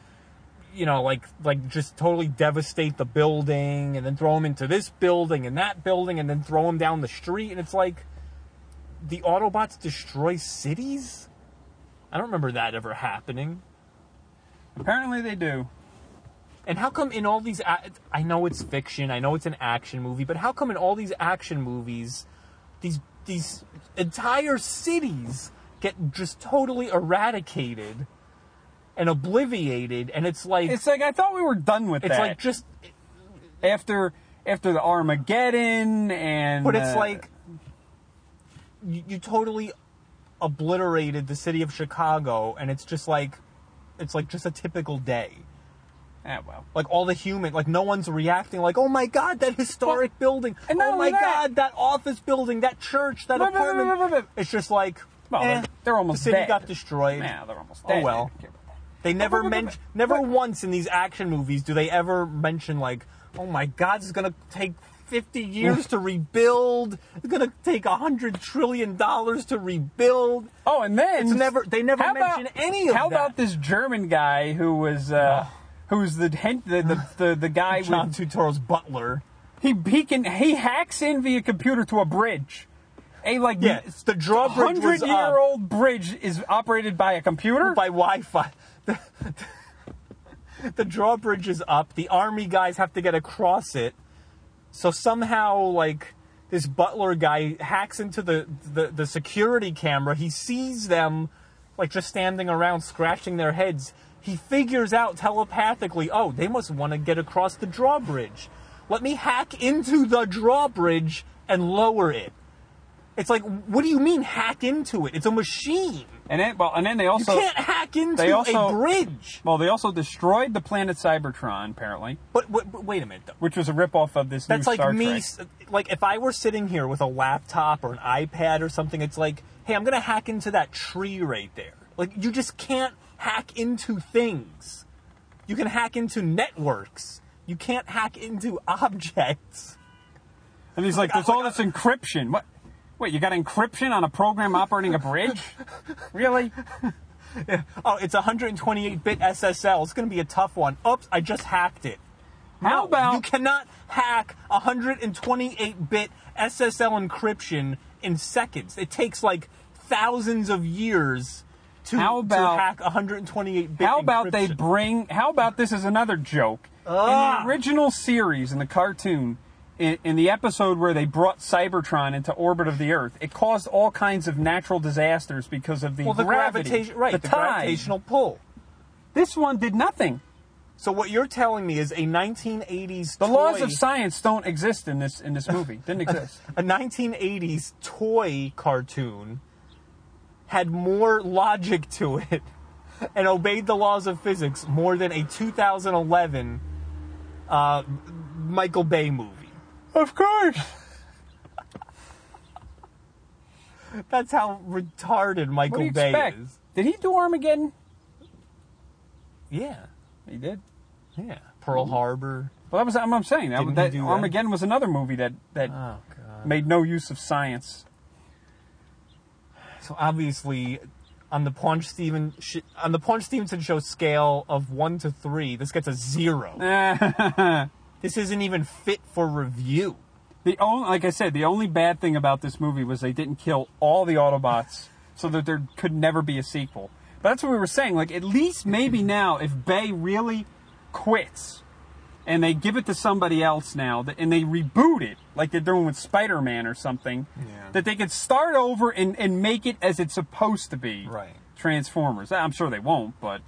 you know, like, like just totally devastate the building and then throw him into this building and that building and then throw him down the street. And it's like, the Autobots destroy cities? I don't remember that ever happening. Apparently they do. And how come in all these... I know it's fiction, I know it's an action movie, but how come in all these action movies, these these entire cities get just totally eradicated and obliviated, and it's like... It's like, I thought we were done with it's that. It's like just... After, after the Armageddon and... But it's uh, like... You, you totally obliterated the city of Chicago, and it's just like... It's like just a typical day. Ah, well. Like, all the human... Like, no one's reacting like, oh, my God, that historic well, building. And oh, my that, God, that office building, that church, that wait, apartment. Wait, wait, wait, wait. It's just like, well, eh, they're almost dead. The city dead. got destroyed. Nah, they're almost dead. Oh, well. They never mention... Never what? once in these action movies do they ever mention, like, oh, my God, this is going to take fifty years to rebuild. It's going to take one hundred trillion dollars to rebuild. Oh, and then... It's never, they never mention about, any of how that. How about this German guy who was... Uh, oh. Who's the the the, the, the guy John with Turturro's butler? He he can he hacks in via computer to a bridge, a like yeah, the drawbridge, hundred year old up. bridge is operated by a computer by Wi-Fi. The, the, the drawbridge is up. The army guys have to get across it. So somehow, like, this butler guy hacks into the the, the security camera. He sees them, like, just standing around scratching their heads. He figures out telepathically, oh, they must want to get across the drawbridge. Let me hack into the drawbridge and lower it. It's like, what do you mean hack into it? It's a machine. And then, well, and then they also... You can't hack into also, a bridge. Well, they also destroyed the planet Cybertron, apparently. But, but, but wait a minute, though. Which was a ripoff of this That's new like Star me, Trek. Like, if I were sitting here with a laptop or an iPad or something, it's like, hey, I'm going to hack into that tree right there. Like, you just can't hack into things. You can hack into networks. You can't hack into objects. And he's like, like there's like, all this I'm... encryption. What? Wait, you got encryption on a program operating a bridge? Really? Yeah. Oh, it's one twenty-eight bit S S L. It's going to be a tough one. Oops, I just hacked it. How no, about... You cannot hack one twenty-eight bit S S L encryption in seconds. It takes, like, thousands of years... To, how about, to hack one twenty-eight bit How about encryption. They bring... How about this is another joke. Ah. In the original series, in the cartoon, in, in the episode where they brought Cybertron into orbit of the Earth, it caused all kinds of natural disasters because of the, well, the gravity. Gravita- right, the, the gravitational pull. This one did nothing. So what you're telling me is a nineteen eighties The toy, laws of science don't exist in this, in this movie. Didn't exist. A, a nineteen eighties toy cartoon... had more logic to it and obeyed the laws of physics more than a two thousand eleven uh, Michael Bay movie. Of course. That's how retarded Michael what do you Bay expect? is. Did he do Armageddon? Yeah. He did? Yeah. Pearl mm-hmm. Harbor. Well, that was I'm, I'm saying. That, that Armageddon that? was another movie that, that oh, God. made no use of science. So obviously, on the Paunch Steven sh- on the Paunch Stevenson Show scale of one to three, this gets a zero. This isn't even fit for review. The only, like I said, the only bad thing about this movie was they didn't kill all the Autobots, so that there could never be a sequel. But that's what we were saying. Like, at least maybe now, if Bay really quits and they give it to somebody else now, and they reboot it, like they're doing with Spider-Man or something, yeah. that they could start over and, and make it as it's supposed to be. Right. Transformers. I'm sure they won't, but...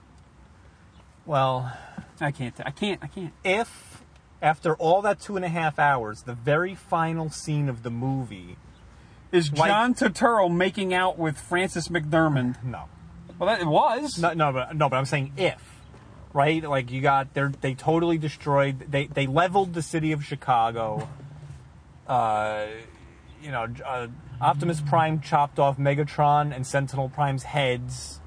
Well... I can't. I can't. I can't. If, after all that two and a half hours, the very final scene of the movie... Is like, John Turturro making out with Francis McDermott? No. Well, that, it was. No, no, but, no, but I'm saying if. Right? Like, you got... They totally destroyed... They they leveled the city of Chicago. Uh, you know, uh, Optimus Prime chopped off Megatron and Sentinel Prime's heads.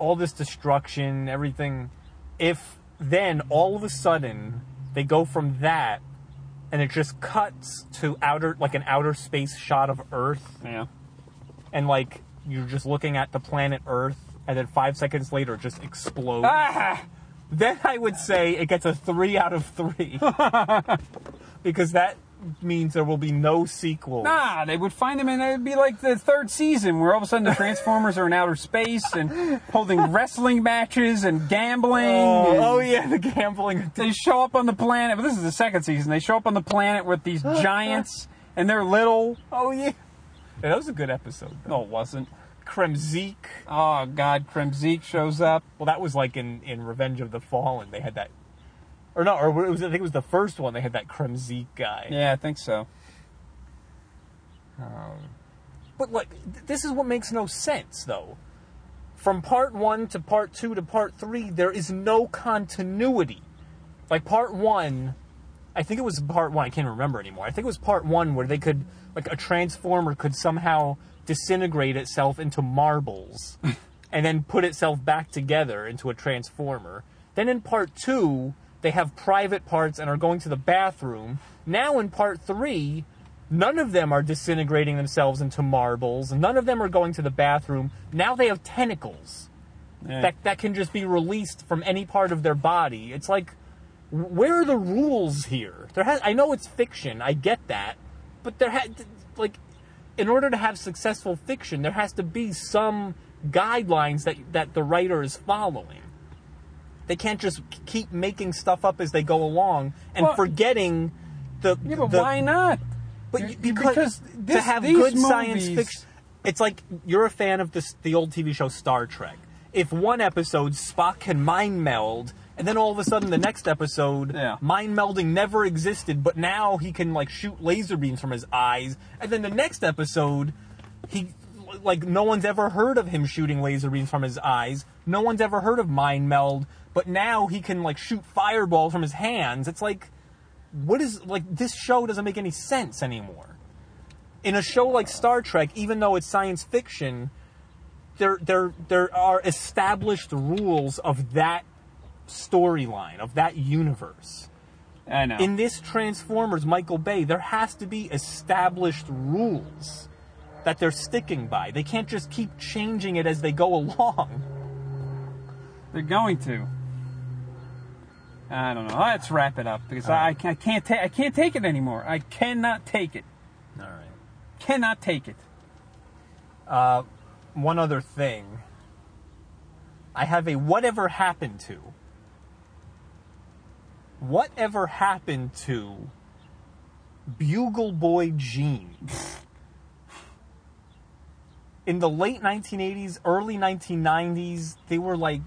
All this destruction, everything. If then, all of a sudden, they go from that, and it just cuts to outer... Like, an outer space shot of Earth. Yeah. And, like, you're just looking at the planet Earth. And then five seconds later, it just explodes. Ah! Then I would say it gets a three out of three. Because that means there will be no sequel. Nah, they would find them and it would be like the third season where all of a sudden the Transformers are in outer space and holding wrestling matches and gambling. Oh, and oh yeah, the gambling. They show up on the planet. But this is the second season. They show up on the planet with these giants and they're little. Oh, yeah. Yeah, that was a good episode, though. No, it wasn't. Kremzeek. Oh, God, Kremzeek shows up. Well, that was like in, in Revenge of the Fallen. They had that... Or no, or it was, I think it was the first one. They had that Kremzeek guy. Yeah, I think so. Um, but, like, th- this is what makes no sense, though. From part one to part two to part three, there is no continuity. Like, part one... I think it was part one. I can't remember anymore. I think it was part one where they could... Like, a Transformer could somehow disintegrate itself into marbles and then put itself back together into a Transformer. Then in part two, they have private parts and are going to the bathroom. Now in part three, none of them are disintegrating themselves into marbles. None of them are going to the bathroom. Now they have tentacles yeah. that that can just be released from any part of their body. It's like, where are the rules here? There has, I know it's fiction. I get that. But there had, like, in order to have successful fiction, there has to be some guidelines that that the writer is following. They can't just keep making stuff up as they go along and well, forgetting the. Yeah, but the, why not? But you, because, because this, to have these good movies... science fiction, it's like you're a fan of this, the old T V show Star Trek. If one episode Spock can mind meld. And then all of a sudden, the next episode, yeah. mind melding never existed, but now he can, like, shoot laser beams from his eyes. And then the next episode, he, like, no one's ever heard of him shooting laser beams from his eyes. No one's ever heard of mind meld, but now he can, like, shoot fireballs from his hands. It's like, what is, like, this show doesn't make any sense anymore. In a show like Star Trek, even though it's science fiction, there, there, there are established rules of that storyline, of that universe. I know. In this Transformers Michael Bay, there has to be established rules that they're sticking by. They can't just keep changing it as they go along. They're going to. I don't know. Let's wrap it up because I, right. I, I can't ta- I can't take it anymore. I cannot take it. All right. Cannot take it. Uh, one other thing. I have a whatever happened to. Whatever happened to Bugle Boy Gene? In the late nineteen eighties, early nineteen nineties, they were like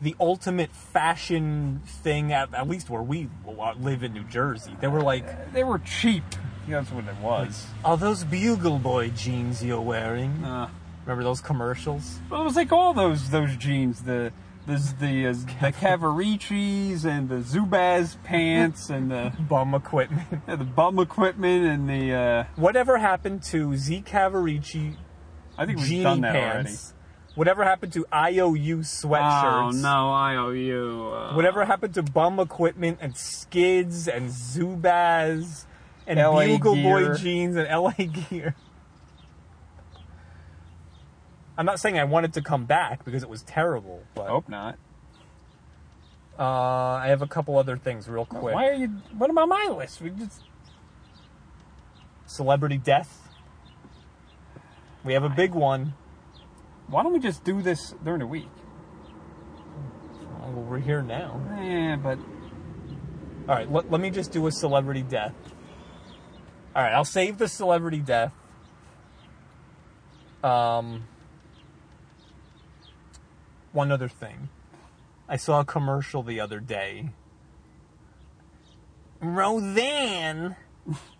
the ultimate fashion thing, at, at least where we live in New Jersey. They were like... They were cheap. That's what it was. Like, are those Bugle Boy jeans you're wearing? Uh, Remember those commercials? Well, it was like all those those jeans, the... There's the uh, the Cavaricis and the Zubaz pants and the... Bum equipment. Yeah, the bum equipment and the... Uh, Whatever happened to Z Cavarici, I think we've done that pants. Already. Whatever happened to I O U sweatshirts. Oh, no, I O U. Uh, Whatever happened to bum equipment and skids and Zubaz and L A Bugle Boy jeans and L A gear. I'm not saying I wanted to come back because it was terrible, but... Hope not. Uh, I have a couple other things real quick. Why are you... What about my list? We just... Celebrity death. We have a big one. Why don't we just do this during the week? Well, we're here now. Yeah, but... All right, let, let me just do a celebrity death. All right, I'll save the celebrity death. Um... One other thing. I saw a commercial the other day. Roseanne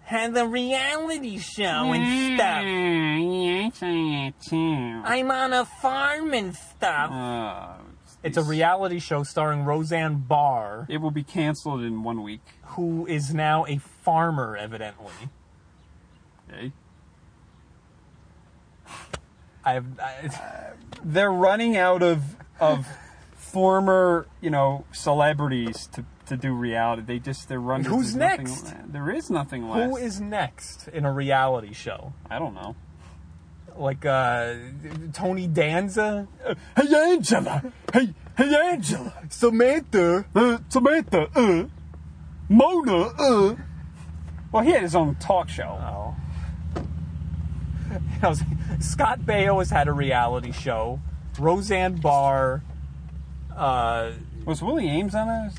had a reality show and stuff. Yeah, I saw that too. I'm on a farm and stuff. Uh, it's a reality show starring Roseanne Barr. It will be canceled in one week. Who is now a farmer, evidently. Okay. I've, I, they're running out of of former, you know, celebrities to, to do reality. They just they're running. Who's next? Nothing, there is nothing left. Who is next in a reality show? I don't know. like uh, Tony Danza. Hey, Angela. Hey, hey, Angela. Samantha. Uh, Samantha. Uh, Mona. Uh. Well, he had his own talk show. Oh. You know, Scott Baio has had a reality show. Roseanne Barr. Uh, was Willie Ames on that?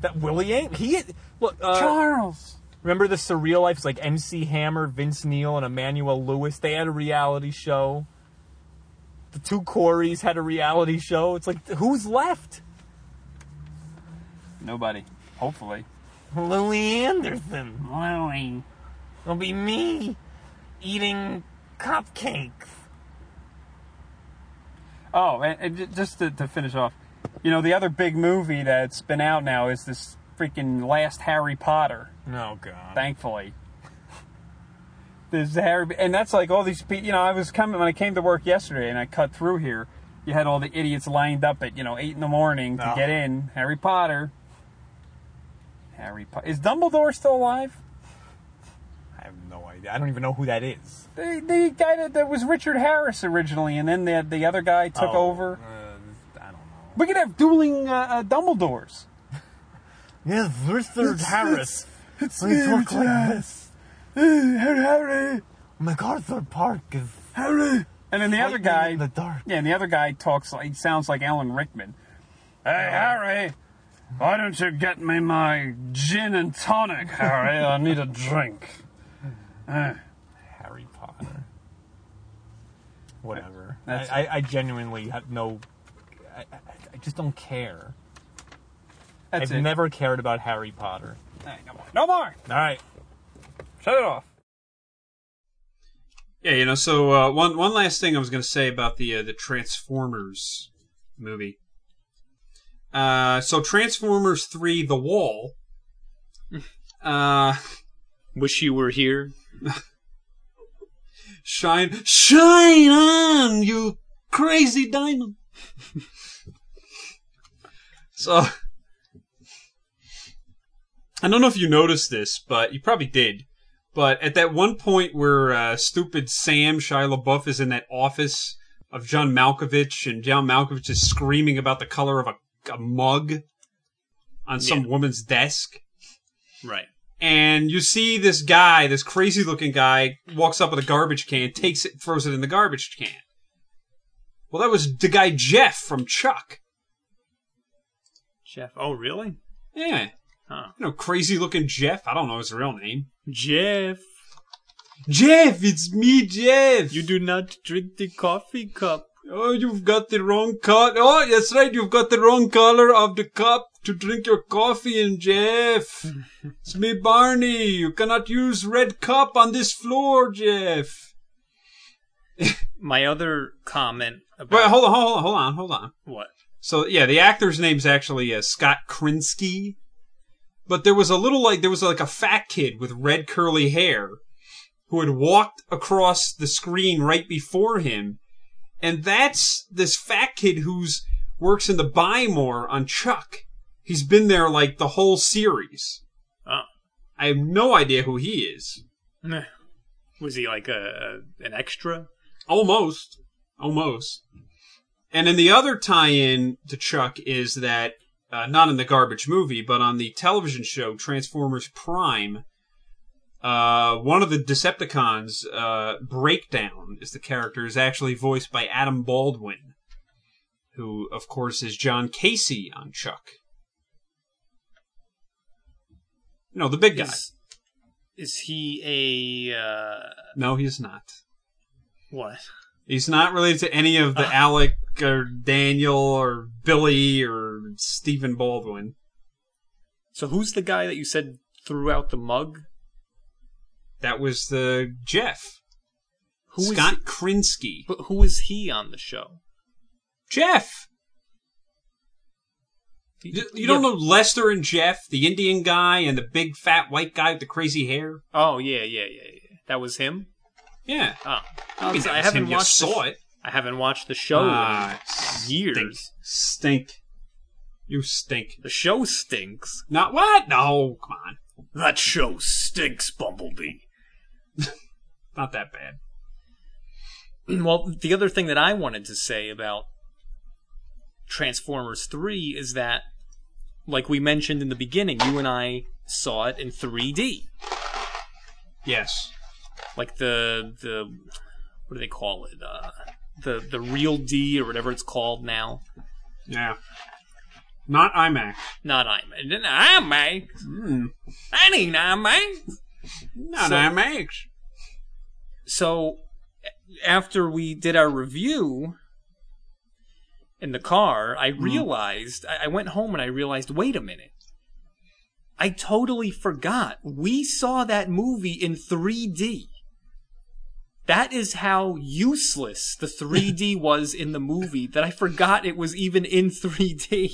That Willie Ames? He look. Uh, Charles. Remember the Surreal Life? It's like M C Hammer, Vince Neil, and Emmanuel Lewis. They had a reality show. The two Corys had a reality show. It's like, who's left? Nobody. Hopefully. Lily Anderson. Lily. It'll be me eating cupcakes. Oh, and, and just to, to finish off, you know, the other big movie that's been out now is this freaking last Harry Potter. Oh, God. Thankfully. There's Harry... And that's like all these people... You know, I was coming... When I came to work yesterday and I cut through here, you had all the idiots lined up at, you know, eight in the morning to oh. get in. Harry Potter. Harry Potter. Is Dumbledore still alive? I have no idea. I don't even know who that is. The, the guy that, that was Richard Harris originally, and then the, the other guy took oh, over. Uh, I don't know. We could have dueling uh, uh, Dumbledores. Yes, Richard it's, Harris. It's, it's Richard Harris. Harris. Harry. MacArthur Park is... Harry. And then the other guy... In the dark. Yeah, and the other guy talks like... He sounds like Alan Rickman. Hey, uh, Harry. Why don't you get me my gin and tonic, Harry? I need a drink. Uh. Harry Potter. Whatever. That's I, I, I genuinely have no... I, I just don't care. That's I've it. never cared about Harry Potter. Right, no more. No more! All right. Shut it off. Yeah, you know, so uh, one one last thing I was going to say about the uh, the Transformers movie. Uh, so Transformers three, The Wall. Uh, Wish You Were Here. Shine, shine on, you crazy diamond. So... I don't know if you noticed this, but you probably did. But at that one point where uh, stupid Sam, Shia LaBeouf, is in that office of John Malkovich, and John Malkovich is screaming about the color of a, a mug on some yeah. woman's desk. Right. And you see this guy, this crazy-looking guy, walks up with a garbage can, takes it, throws it in the garbage can. Well, that was the guy Jeff from Chuck. Jeff. Oh, really? Yeah. Huh. You know, crazy-looking Jeff. I don't know his real name. Jeff. Jeff, it's me, Jeff. You do not drink the coffee cup. Oh, you've got the wrong color. Oh, that's right. You've got the wrong color of the cup to drink your coffee in, Jeff. It's me, Barney. You cannot use red cup on this floor, Jeff. My other comment about... Wait, hold on, hold on, hold on, hold on. What? So, yeah, the actor's name's actually uh, Scott Krinsky. But there was a little, like, there was, like, a fat kid with red curly hair who had walked across the screen right before him. And that's this fat kid who's works in the Bymore on Chuck. He's been there, like, the whole series. Oh. I have no idea who he is. Was he, like, a, a an extra? Almost. Almost. And then the other tie-in to Chuck is that Uh, not in the garbage movie, but on the television show Transformers Prime, uh, one of the Decepticons, uh, Breakdown, is the character, is actually voiced by Adam Baldwin, who, of course, is John Casey on Chuck. You know, the big guy. Is, is he a... Uh... No, he's not. What? He's not related to any of the uh. Alec... or Daniel or Billy or Stephen Baldwin. So who's the guy that you said threw out the mug? That was the Jeff. Who Scott is Krinsky. But who is he on the show? Jeff! You, you don't yeah. know Lester and Jeff, the Indian guy and the big fat white guy with the crazy hair? Oh, yeah, yeah, yeah. yeah. That was him? Yeah. Oh. I, mean, I haven't him. watched you saw it. I haven't watched the show uh, in stink. years. Stink. You stink. The show stinks. Not what? No, come on. That show stinks, Bumblebee. Not that bad. Well, the other thing that I wanted to say about Transformers three is that, like we mentioned in the beginning, you and I saw it in three D. Yes. Like the, the what do they call it? Uh, the, the Real D or whatever it's called now. Yeah. Not iMac. Not iMac. iMac. Mm. I need iMac. Not so, iMac. So, after we did our review in the car, I realized, mm. I went home and I realized, wait a minute. I totally forgot. We saw that movie in three D. That is how useless the three D was in the movie, that I forgot it was even in three D.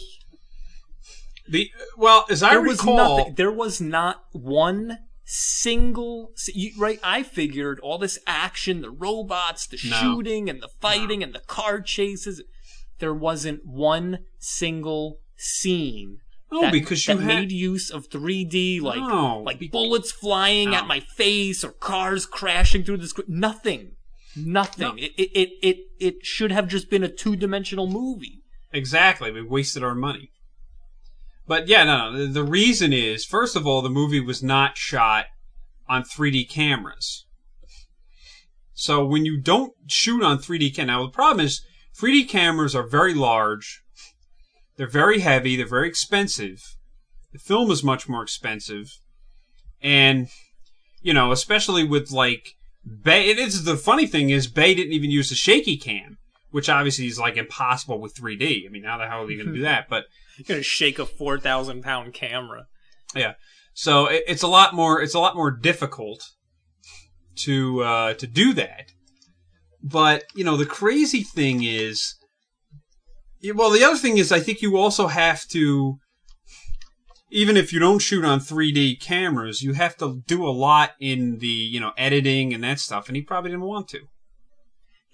The Well, as I there recall... Was nothing, there was not one single... You, right? I figured all this action, the robots, the no. shooting, and the fighting, no. and the car chases... There wasn't one single scene no, that, because you that had... made use of three D, like no, like be... bullets flying no. at my face or cars crashing through the screen. Nothing, nothing. No. It, it it it should have just been a two-dimensional movie. Exactly, we wasted our money. But yeah, no, no. The reason is, first of all, the movie was not shot on three D cameras. So when you don't shoot on three D cameras, now the problem is. three D cameras are very large, they're very heavy, they're very expensive. The film is much more expensive. And, you know, especially with, like, Bay... It's, the funny thing is, Bay didn't even use the shaky cam, which obviously is, like, impossible with three D. I mean, how the hell are you going to do that? But you're going to shake a four thousand pound camera. Yeah. So it, it's a lot more It's a lot more difficult to uh, to do that. But, you know, the crazy thing is... Well, the other thing is I think you also have to... Even if you don't shoot on three D cameras, you have to do a lot in the, you know, editing and that stuff. And he probably didn't want to.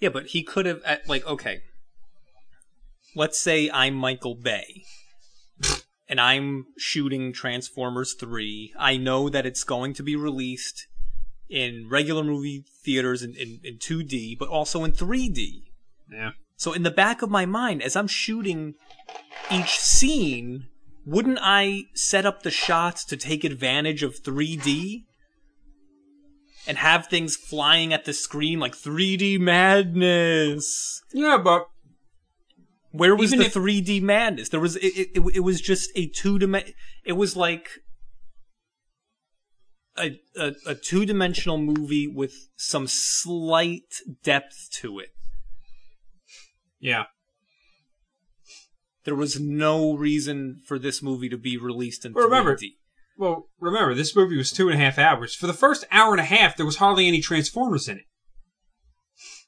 Yeah, but he could have... Like, okay. Let's say I'm Michael Bay. And I'm shooting Transformers three. I know that it's going to be released... in regular movie theaters in, in, in two D, but also in three D. Yeah. So in the back of my mind, as I'm shooting each scene, wouldn't I set up the shots to take advantage of three D? And have things flying at the screen like three D madness? Yeah, but... Where was the if... three D madness? There was... It, it, it was just a two-dimensional... It was like... A, a, a two-dimensional movie with some slight depth to it. Yeah. There was no reason for this movie to be released in well, remember, three D. Well, remember, this movie was two and a half hours. For the first hour and a half, there was hardly any Transformers in it.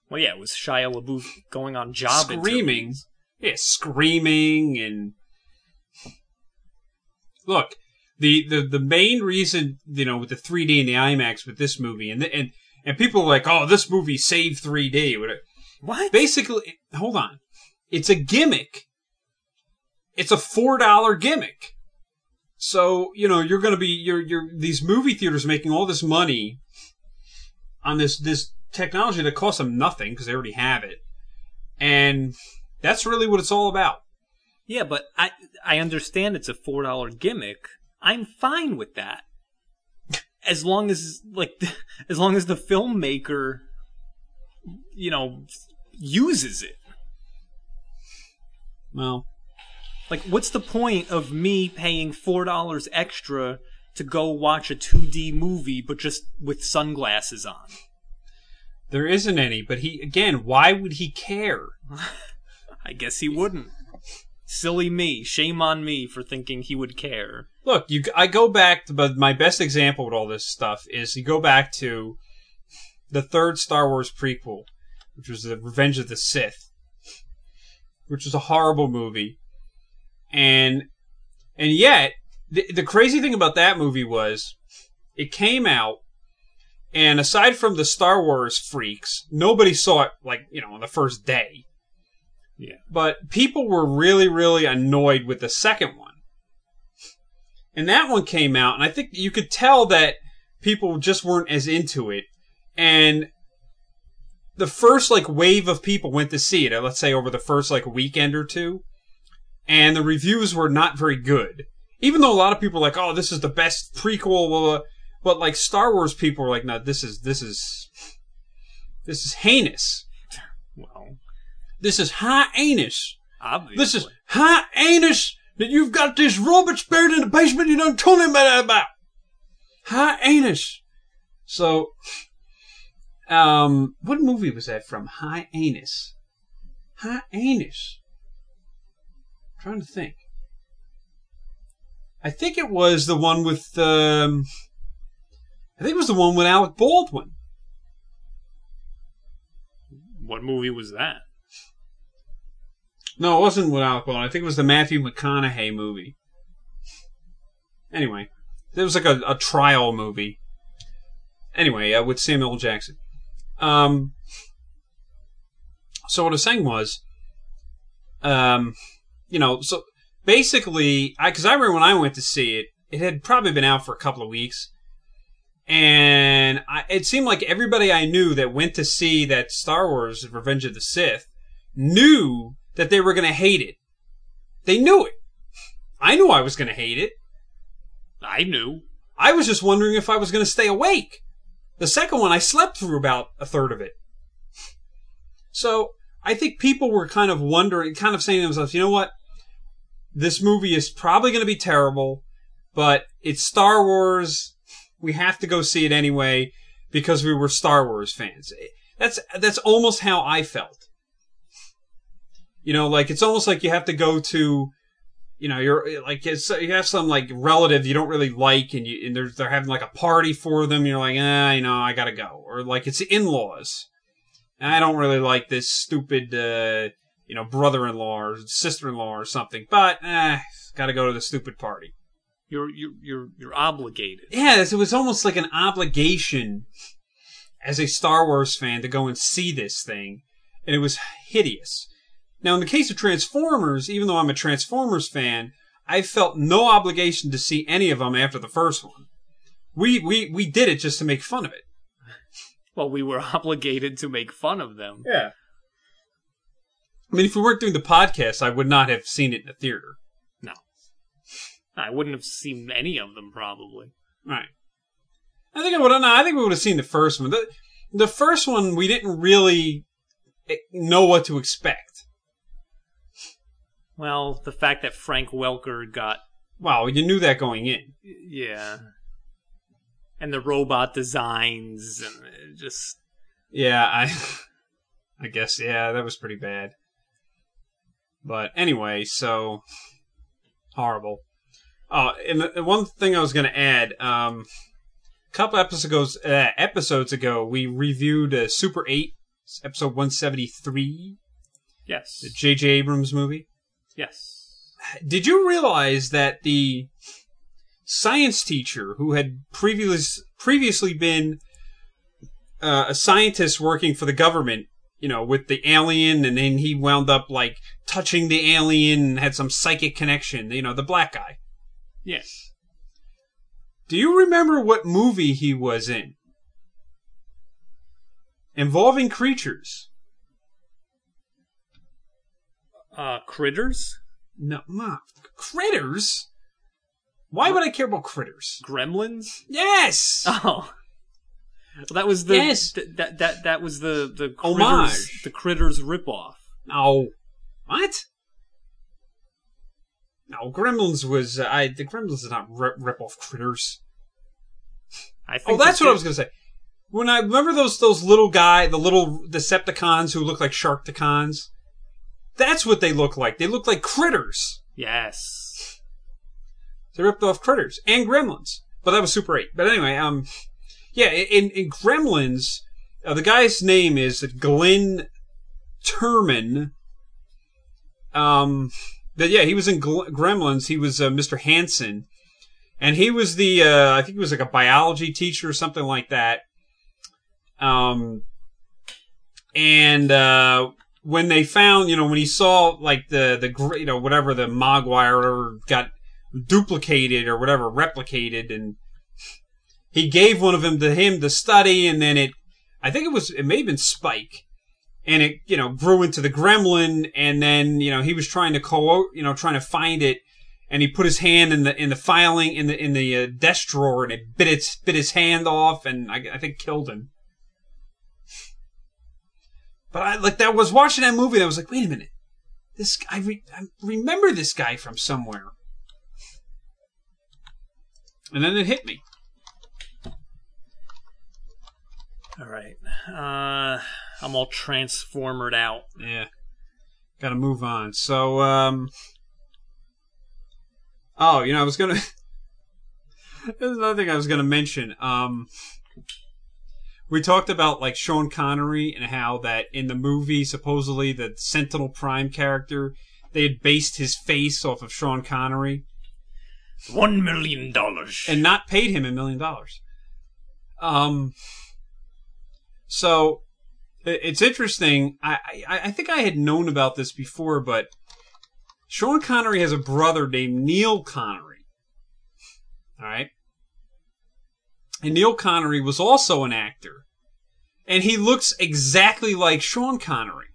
Well, yeah, it was Shia LaBeouf going on job interviews. Screaming. Yeah, screaming and... Look... The, the the main reason, you know, with the three D and the IMAX with this movie, and the, and and people are like, oh, this movie saved three D. What? Basically, hold on. It's a gimmick. It's a four dollar gimmick. So, you know, you're going to be, you're, you're, these movie theaters making all this money on this, this technology that costs them nothing because they already have it. And that's really what it's all about. Yeah, but I, I understand it's a four dollar gimmick. I'm fine with that, as long as like, as long as the filmmaker, you know, uses it. Well, like, what's the point of me paying four dollars extra to go watch a two D movie, but just with sunglasses on? There isn't any. But he again, why would he care? I guess he wouldn't. Silly me. Shame on me for thinking he would care. Look, you, I go back to, but my best example with all this stuff is you go back to the third Star Wars prequel, which was The Revenge of the Sith, which was a horrible movie. And and yet, the, the crazy thing about that movie was it came out, and aside from the Star Wars freaks, nobody saw it, like, you know, on the first day. Yeah. But people were really, really annoyed with the second one. And that one came out, and I think you could tell that people just weren't as into it. And the first like wave of people went to see it, let's say over the first like weekend or two, and the reviews were not very good. Even though a lot of people were like, oh, this is the best prequel, blah, blah, but like Star Wars people were like, no, this is, this is, this is heinous. Well, this is high-anus. Obviously. This is high-anus that you've got this robot spirit in the basement you don't tell anybody about. High-anus. So, um, what movie was that from? High-anus. High-anus. I'm trying to think. I think it was the one with, um, I think it was the one with Alec Baldwin. What movie was that? No, it wasn't with Alec Baldwin. I think it was the Matthew McConaughey movie. Anyway, it was like a, a trial movie. Anyway, uh, with Samuel L. Jackson. Um, so what I was saying was, um, you know, so basically, I because I remember when I went to see it, it had probably been out for a couple of weeks. And I, it seemed like everybody I knew that went to see that Star Wars Revenge of the Sith knew that they were going to hate it. They knew it. I knew I was going to hate it. I knew. I was just wondering if I was going to stay awake. The second one, I slept through about a third of it. So I think people were kind of wondering, kind of saying to themselves, you know what? This movie is probably going to be terrible, but it's Star Wars. We have to go see it anyway because we were Star Wars fans. That's that's almost how I felt. You know, like it's almost like you have to go to, you know, you're like it's, you have some like relative you don't really like, and you and they're they're having like a party for them. And you're like, ah, you know, I gotta go, or like it's in-laws. And I don't really like this stupid, uh, you know, brother-in-law or sister-in-law or something, but ah, gotta go to the stupid party. You're you're you're you're obligated. Yeah, it was almost like an obligation as a Star Wars fan to go and see this thing, and it was hideous. Now, in the case of Transformers, even though I'm a Transformers fan, I felt no obligation to see any of them after the first one. We we we did it just to make fun of it. Well, we were obligated to make fun of them. Yeah. I mean, if we weren't doing the podcast, I would not have seen it in the theater. I wouldn't have seen any of them, probably. Right. I think I would. No, I think we would have seen the first one. The, the first one, we didn't really know what to expect. Well, the fact that Frank Welker got... Wow, you knew that going in. Yeah. And the robot designs and just... Yeah, I, I guess, yeah, that was pretty bad. But anyway, so... Horrible. Oh, and the, one thing I was going to add, um, a couple episodes ago, uh, episodes ago, we reviewed uh, Super eight, episode one seventy-three. Yes. The J J. Abrams movie. Yes. Did you realize that the science teacher who had previous, previously been uh, a scientist working for the government, you know, with the alien, and then he wound up, like, touching the alien and had some psychic connection, you know, the black guy. Yes. Do you remember what movie he was in? Involving creatures. Uh, Critters? No, no. Critters? Why what? would I care about Critters? Gremlins? Yes! Oh. Well, that was the... Yes. Th- that, that, that was the, the Critters... Homage. The Critters ripoff. No. What? No, Gremlins was... Uh, I The Gremlins did not rip, rip off Critters. I think oh, that's what it. I was going to say. When I remember those those little guy, the little Decepticons who look like Sharkticons, that's what they look like. They look like Critters. Yes. They ripped off Critters and Gremlins. But that was Super eight. But anyway, um, yeah, in, in Gremlins, uh, the guy's name is Glenn Turman. Um... Yeah, he was in Gremlins. He was uh, Mister Hansen. And he was the, uh, I think he was like a biology teacher or something like that. Um, and uh, when they found, you know, when he saw like the, the you know, whatever, the Mogwai or whatever got duplicated or whatever, replicated. And he gave one of them to him to study. And then it, I think it was, it may have been Spike. and it, you know, grew into the gremlin, and then, you know, he was trying to co, you know, trying to find it, and he put his hand in the in the filing in the in the uh, desk drawer, and it bit its bit his hand off, and I, I think killed him. But I like that was watching that movie. And I was like, wait a minute, this guy, I, re, I remember this guy from somewhere. And then it hit me. All right, uh, I'm all transformered out. Yeah, gotta move on. So, um, oh, you know, I was gonna. There's another thing I was gonna mention. Um, we talked about like Sean Connery and how that in the movie, supposedly the Sentinel Prime character, they had based his face off of Sean Connery. One million dollars, and not paid him a million dollars. Um. So, it's interesting. I, I I think I had known about this before, but Sean Connery has a brother named Neil Connery. All right? And Neil Connery was also an actor. And he looks exactly like Sean Connery.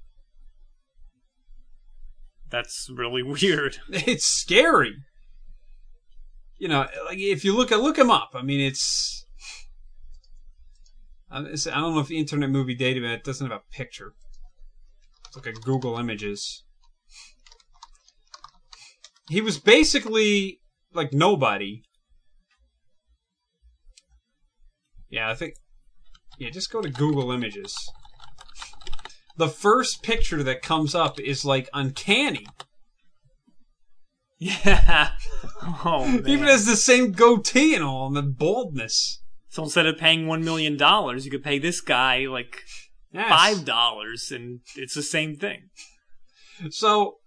That's really weird. It's scary. You know, like if you look, look him up. I mean, it's... I don't know if the Internet Movie Database doesn't have a picture. Look at Google Images. He was basically like nobody. Yeah, I think... Yeah, just go to Google Images. The first picture that comes up is like uncanny. Yeah. Oh, man. Even has the same goatee and all, and the baldness. So instead of paying one million dollars, you could pay this guy like yes. five dollars, and it's the same thing. So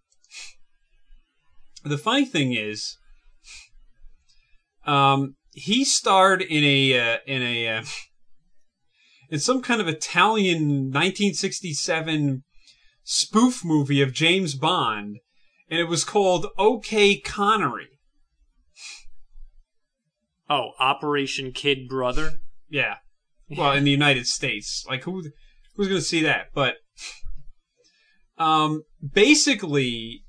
the funny thing is, um, he starred in a uh, in a uh, in some kind of Italian nineteen sixty-seven spoof movie of James Bond, and it was called OK Connery. Oh, Operation Kid Brother? Yeah. Well, in the United States. Like, who who's going to see that? But um, basically,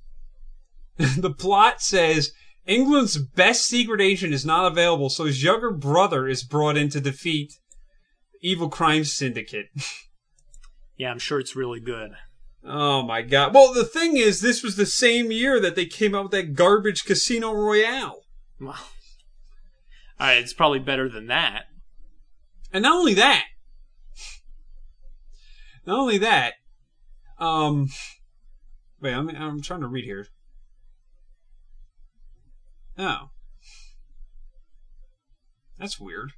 the plot says, England's best secret agent is not available, so his younger brother is brought in to defeat evil crime syndicate. Yeah, I'm sure it's really good. Oh, my God. Well, the thing is, this was the same year that they came out with that garbage Casino Royale. Wow. All right, it's probably better than that. And not only that, not only that, um, wait, I'm, I'm trying to read here. Oh. That's weird.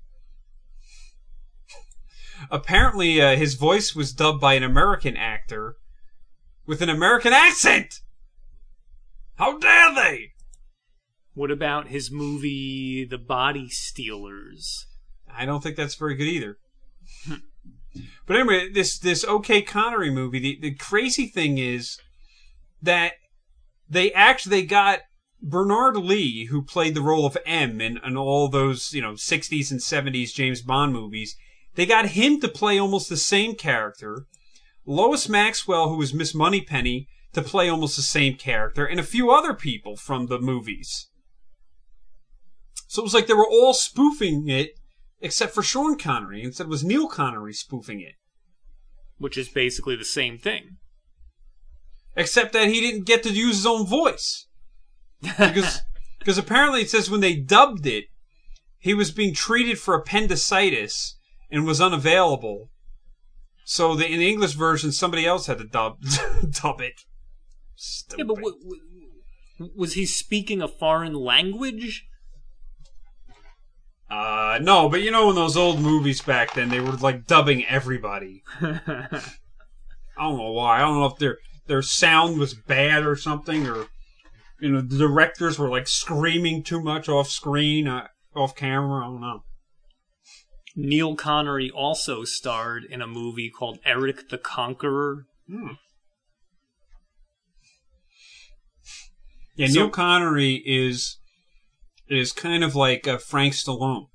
Apparently, uh, his voice was dubbed by an American actor with an American accent! How dare they! What about his movie, The Body Stealers? I don't think that's very good either. But anyway, this this OK Connery movie, the, the crazy thing is that they actually they got Bernard Lee, who played the role of M in, in all those, you know, sixties and seventies James Bond movies, they got him to play almost the same character, Lois Maxwell, who was Miss Moneypenny, to play almost the same character, and a few other people from the movies. So it was like they were all spoofing it, except for Sean Connery. Instead, it was Neil Connery spoofing it. Which is basically the same thing. Except that he didn't get to use his own voice. Because because apparently it says when they dubbed it, he was being treated for appendicitis and was unavailable. So the, in the English version, somebody else had to dub, dub it. Stupid. Yeah, but w- w- was he speaking a foreign language? Uh, no, but you know in those old movies back then, they were like dubbing everybody. I don't know why. I don't know if their their sound was bad or something, or you know the directors were like screaming too much off screen, uh, off camera. I don't know. Neil Connery also starred in a movie called Eric the Conqueror. Hmm. Yeah, so- Neil Connery is. It is kind of like uh, Frank Stallone.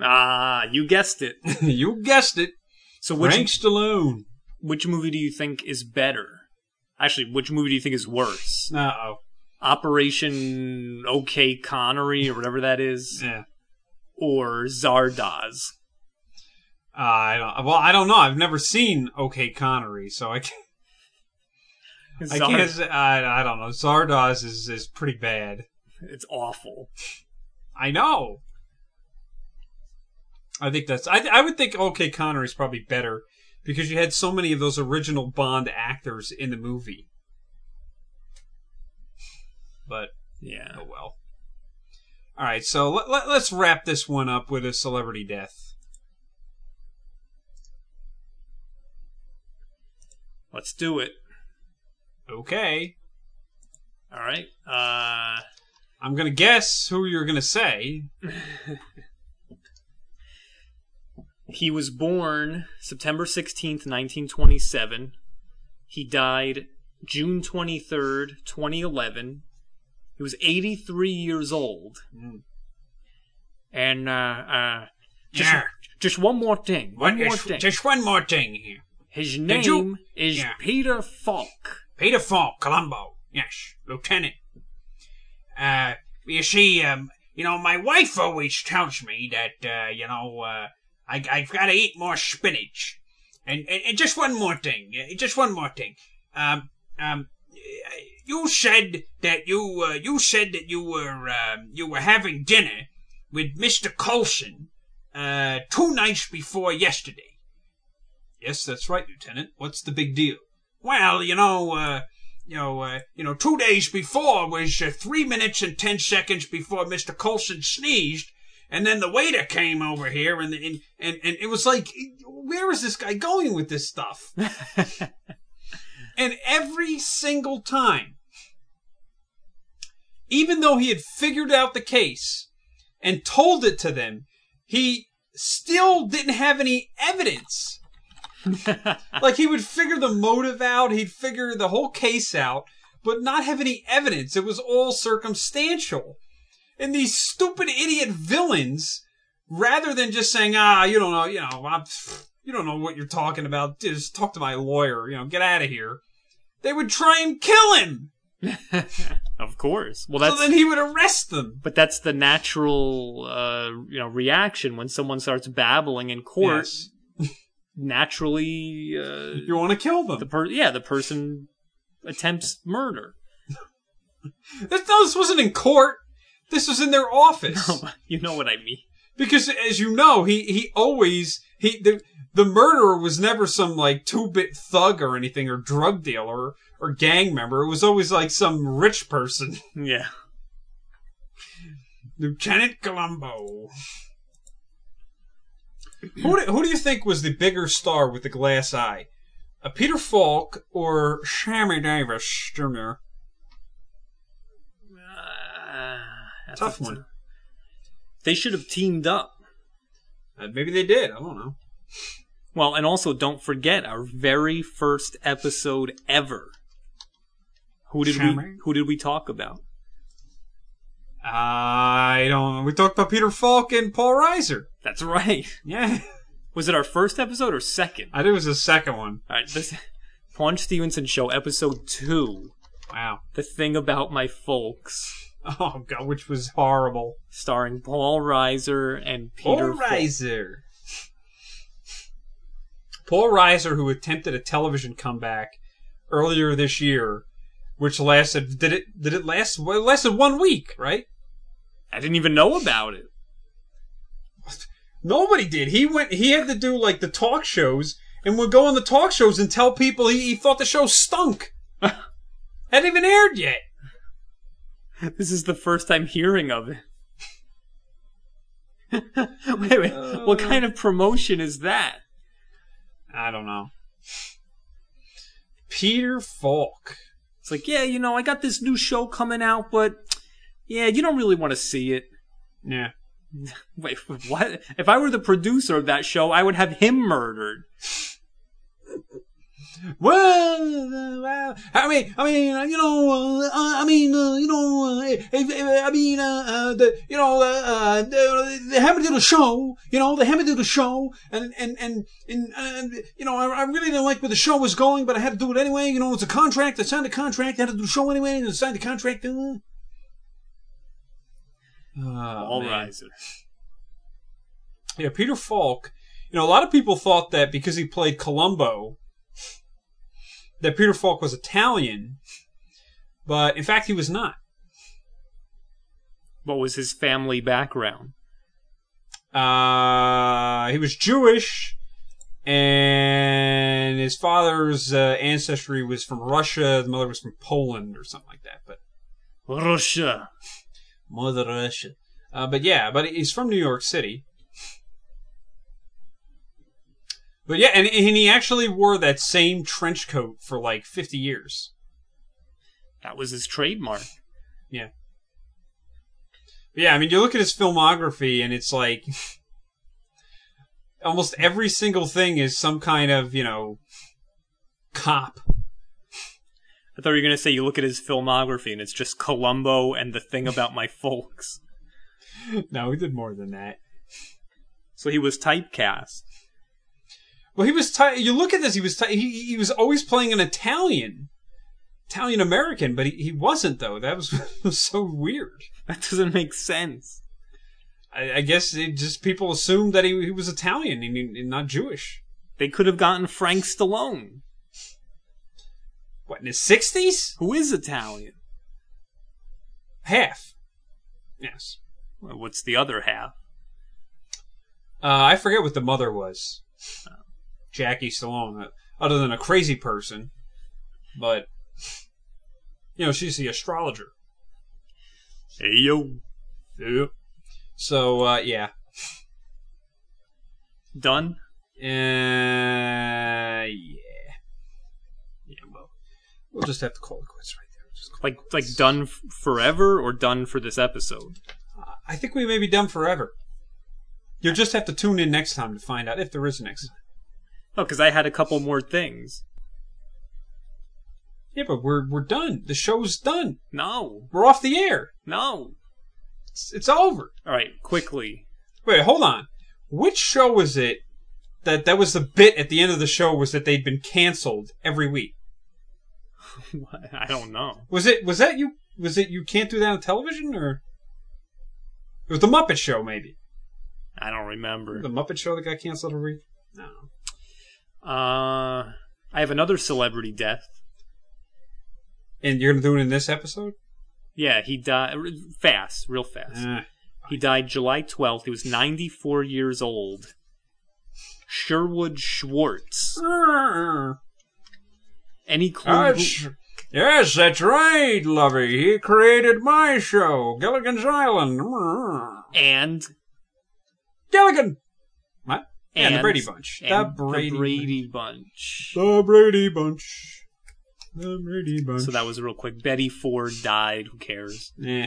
Ah, you guessed it. You guessed it. So Frank you, Stallone. which movie do you think is better? Actually, which movie do you think is worse? Uh-oh. Operation OK Connery, or whatever that is. Yeah. Or Zardoz. Uh, I don't, well, I don't know. I've never seen OK Connery, so I can't. Zard- I can't say, I, I don't know. Zardoz is, is pretty bad. It's awful. I know. I think that's... I, I would think OK Connery's probably better, because you had so many of those original Bond actors in the movie. But, yeah. Oh well. All right, so let, let, let's wrap this one up with a celebrity death. Let's do it. Okay. All right. Uh, I'm going to guess who you're going to say. He was born September sixteenth, nineteen twenty-seven. He died June twenty-third, twenty eleven. He was eighty-three years old. Mm. And uh, uh, just, yeah. just one more thing. One more thing. Just one more thing here. His name you, is yeah. Peter Falk. Peter Falk, Columbo. Yes, Lieutenant. Uh, you see, um, you know, my wife always tells me that, uh, you know, uh, I, I've got to eat more spinach. And, and, and just one more thing. Just one more thing. Um, um... You said that you uh, you said that you were um, you were having dinner with Mister Coulson uh, two nights before yesterday. Yes, that's right, Lieutenant. What's the big deal? Well, you know, uh, you know, uh, you know, two days before was uh, three minutes and ten seconds before Mister Coulson sneezed, and then the waiter came over here, and and and, and it was like, where is this guy going with this stuff? And every single time, even though he had figured out the case and told it to them, he still didn't have any evidence. Like, he would figure the motive out, he'd figure the whole case out, but not have any evidence. It was all circumstantial. And these stupid idiot villains, rather than just saying, ah, you don't know, you know, I'm, you don't know what you're talking about, just talk to my lawyer, you know, get out of here. They would try and kill him. Of course. Well, that's, so then he would arrest them. But that's the natural, uh, you know, reaction when someone starts babbling in court. Yes. Naturally, uh, you want to kill them. The per- yeah, the person attempts murder. This, no, this wasn't in court. This was in their office. No, you know what I mean. Because, as you know, he he always he the the murderer was never some like two-bit thug or anything, or drug dealer, or gang member. It was always like some rich person. Yeah. Lieutenant Columbo. who, do, who do you think was the bigger star with the glass eye? A Peter Falk or Sammy Davis Junior? Uh, Tough one. They should have teamed up. Uh, maybe they did. I don't know. Well, and also don't forget our very first episode ever. Who did Shimmer. we Who did we talk about? Uh, I don't know. We talked about Peter Falk and Paul Reiser. That's right. Yeah. Was it our first episode or second? I think it was the second one. All right. This Paunch Stevenson Show, episode two. Wow. The Thing About My Folks. Oh, God, which was horrible. Starring Paul Reiser and Peter Paul Reiser. Paul Reiser, who attempted a television comeback earlier this year, which lasted... Did it Did it last? Well, it lasted one week, right? I didn't even know about it. Nobody did. He went. He had to do, like, the talk shows, and would go on the talk shows and tell people he, he thought the show stunk. Hadn't even aired yet. This is the first time hearing of it. wait, wait. Uh, what kind of promotion is that? I don't know. Peter Falk. It's like, yeah, you know, I got this new show coming out, but yeah, you don't really want to see it. Yeah. Wait, what? If I were the producer of that show, I would have him murdered. Well, well, I mean, I mean, you know, uh, I mean, uh, you know, I mean, uh, uh, the, you know, uh, uh, they haven't did a show, you know, they haven't did a show, and, and, and, and, and you know, I, I really didn't like where the show was going, but I had to do it anyway, you know, it's a contract, I signed a contract, I had to do the show anyway, and I signed the contract. Uh. Oh, all man. Right. Yeah, Peter Falk, you know, a lot of people thought that because he played Columbo, that Peter Falk was Italian, but in fact he was not. What was his family background? Uh, he was Jewish, and his father's uh, ancestry was from Russia, the mother was from Poland or something like that. But Russia. Mother Russia. Uh, but yeah, but he's from New York City. But yeah, and, and he actually wore that same trench coat for like fifty years. That was his trademark. Yeah. But yeah, I mean, you look at his filmography and it's like almost every single thing is some kind of, you know, cop. I thought you were going to say you look at his filmography and it's just Columbo and The Thing About My Folks. No, he did more than that. So he was typecast. Well, he was... Ty- you look at this, he was ty- he, he was always playing an Italian. Italian-American, but he, he wasn't, though. That was, was so weird. That doesn't make sense. I, I guess it just people assumed that he, he was Italian and, and not Jewish. They could have gotten Frank Stallone. What, in his sixties? Who is Italian? Half. Yes. Well, what's the other half? Uh, I forget what the mother was. Uh, Jackie Stallone, uh, other than a crazy person. But, you know, she's the astrologer. Hey, yo. Yeah. So, uh, yeah. Done? Uh, yeah. We'll just have to call it quits right there. Just like quits. Like done f- forever or done for this episode? Uh, I think we may be done forever. You'll just have to tune in next time to find out if there is a next time. Oh, because I had a couple more things. Yeah, but we're we're done. The show's done. No. We're off the air. No. It's, it's over. All right, quickly. Wait, hold on. Which show was it that that was the bit at the end of the show was that they'd been canceled every week? What? I don't know. Was it? Was that you? Was it you can't do that on television, or it was the Muppet Show? Maybe I don't remember the Muppet Show that got canceled. Every no. Uh, I have another celebrity death, and you're gonna do it in this episode. Yeah, he died fast, real fast. Uh, he died July twelfth. He was ninety-four years old. Sherwood Schwartz. Any clue? Uh, who- yes, that's right, Lovey. He created my show, Gilligan's Island. And? Gilligan! What? And, and the Brady Bunch. The Brady, the Brady Bunch. Bunch. The Brady Bunch. The Brady Bunch. So that was real quick. Betty Ford died. Who cares? Eh.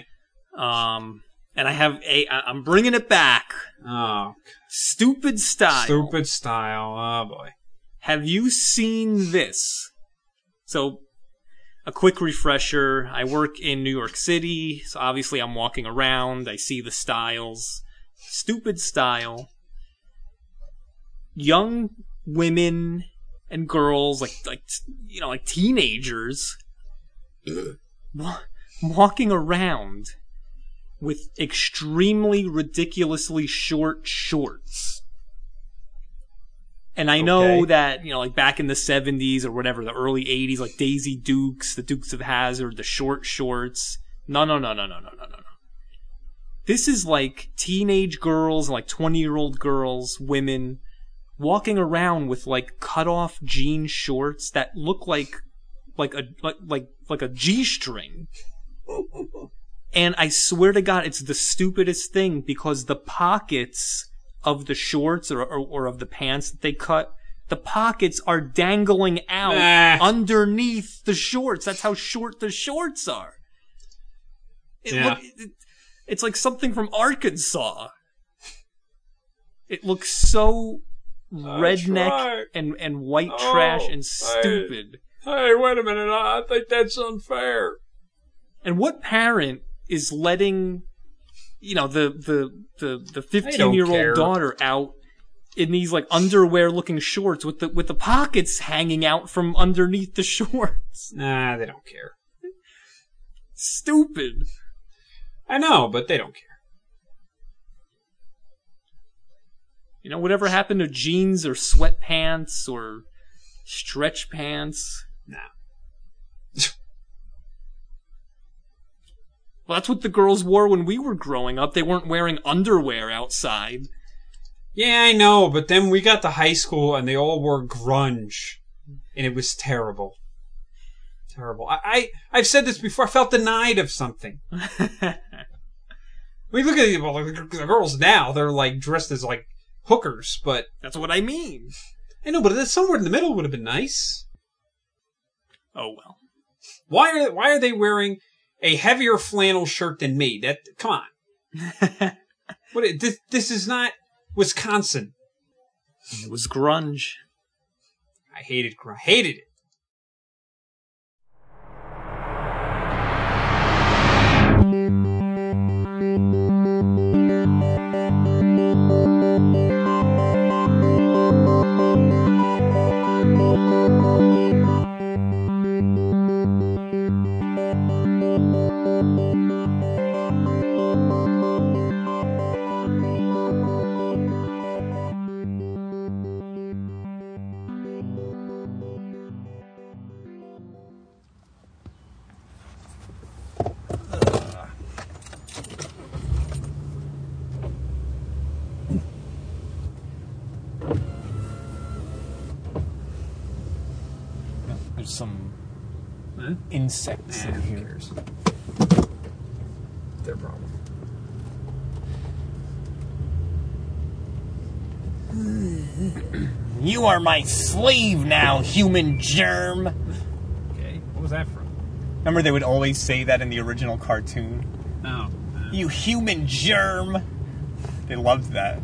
Um, and I have a... I, I'm bringing it back. Oh. Stupid Style. Stupid Style. Oh, boy. Have you seen this? So, a quick refresher. I work in New York City, so obviously I'm walking around. I see the styles. Stupid Style. Young women and girls, like, like you know, like teenagers, walking around with extremely ridiculously short shorts. And I know okay. that, you know, like back in the seventies or whatever, the early eighties, like Daisy Dukes, the Dukes of Hazzard, the short shorts. No, no, no, no, no, no, no, no. This is like teenage girls, like twenty-year-old girls, women, walking around with like cut-off jean shorts that look like like a like like, like a G-string. And I swear to God, it's the stupidest thing because the pockets of the shorts or, or or of the pants that they cut, the pockets are dangling out nah. underneath the shorts. That's how short the shorts are. It yeah. look, it, it's like something from Arkansas. It looks so redneck and, and white oh, trash and stupid. Hey, hey, wait a minute. I, I think that's unfair. And what parent is letting, you know, the the the, the fifteen-year-old daughter out in these like underwear-looking shorts with the with the pockets hanging out from underneath the shorts. Nah, they don't care. Stupid. I know, but they don't care. You know, whatever happened to jeans or sweatpants or stretch pants? Nah. Well, that's what the girls wore when we were growing up. They weren't wearing underwear outside. Yeah, I know, but then we got to high school and they all wore grunge. And it was terrible. Terrible. I, I, I've said this before. I felt denied of something. We look at the, well, the girls now. They're like dressed as like hookers, but... That's what I mean. I know, but somewhere in the middle would have been nice. Oh, well. Why are, why are they wearing a heavier flannel shirt than me? That, come on. What, this, this is not Wisconsin. It was grunge. I hated grunge. Hated it. Insects nah, in here. Who cares? Their problem. You are my slave now, human germ. Okay, what was that from? Remember, they would always say that in the original cartoon. No. Oh, uh, you human germ. They loved that.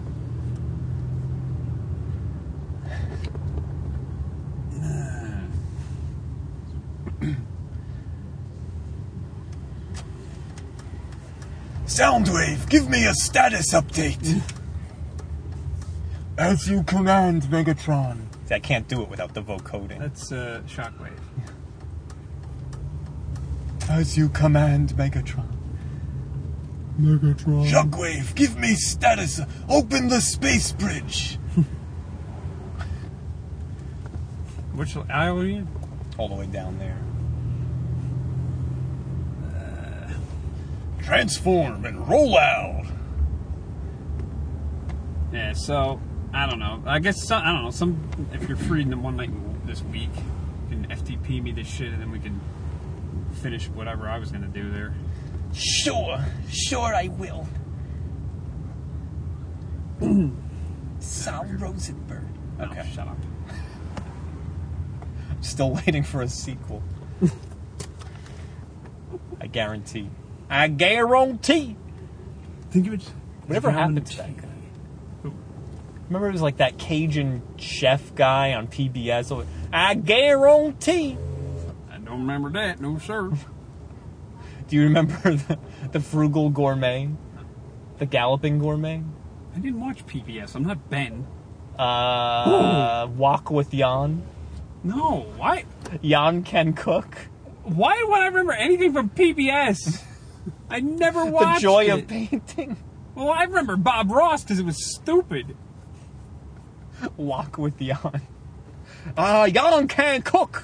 Soundwave, give me a status update. As you command, Megatron. See, I can't do it without the vocoding. That's uh, Shockwave. As you command, Megatron. Megatron. Shockwave, give me status. Open the space bridge. Which aisle are you in? All the way down there. Transform and roll out. Yeah, so I don't know. I guess some, I don't know. Some, if you're free one night this week, you can F T P me this shit, and then we can finish whatever I was gonna do there. Sure, sure, I will. Sal Rosenberg. Okay, no, shut up. I'm still waiting for a sequel. I guarantee. I guarantee. Think of it. Whatever happened to that guy? Who? Remember, it was like that Cajun chef guy on P B S. I guarantee. I don't remember that. No, sir. Do you remember the, the frugal gourmet? The galloping gourmet? I didn't watch P B S. I'm not Ben. Uh, Ooh. Walk with Jan? No. Why? Jan can cook. Why would I remember anything from P B S? I never watched it. The joy it. of painting. Well, I remember Bob Ross because it was stupid. Walk with Jan. Ah, uh, Jan can cook.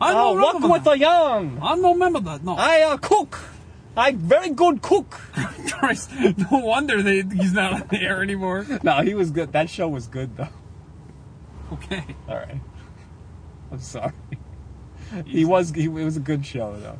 I don't uh, remember. Walk that. with Jan. I don't remember that. No. I uh, cook. I very good cook. Christ, no wonder they, he's not on the air anymore. No, he was good. That show was good though. Okay. All right. I'm sorry. He's he was. He, it was a good show though.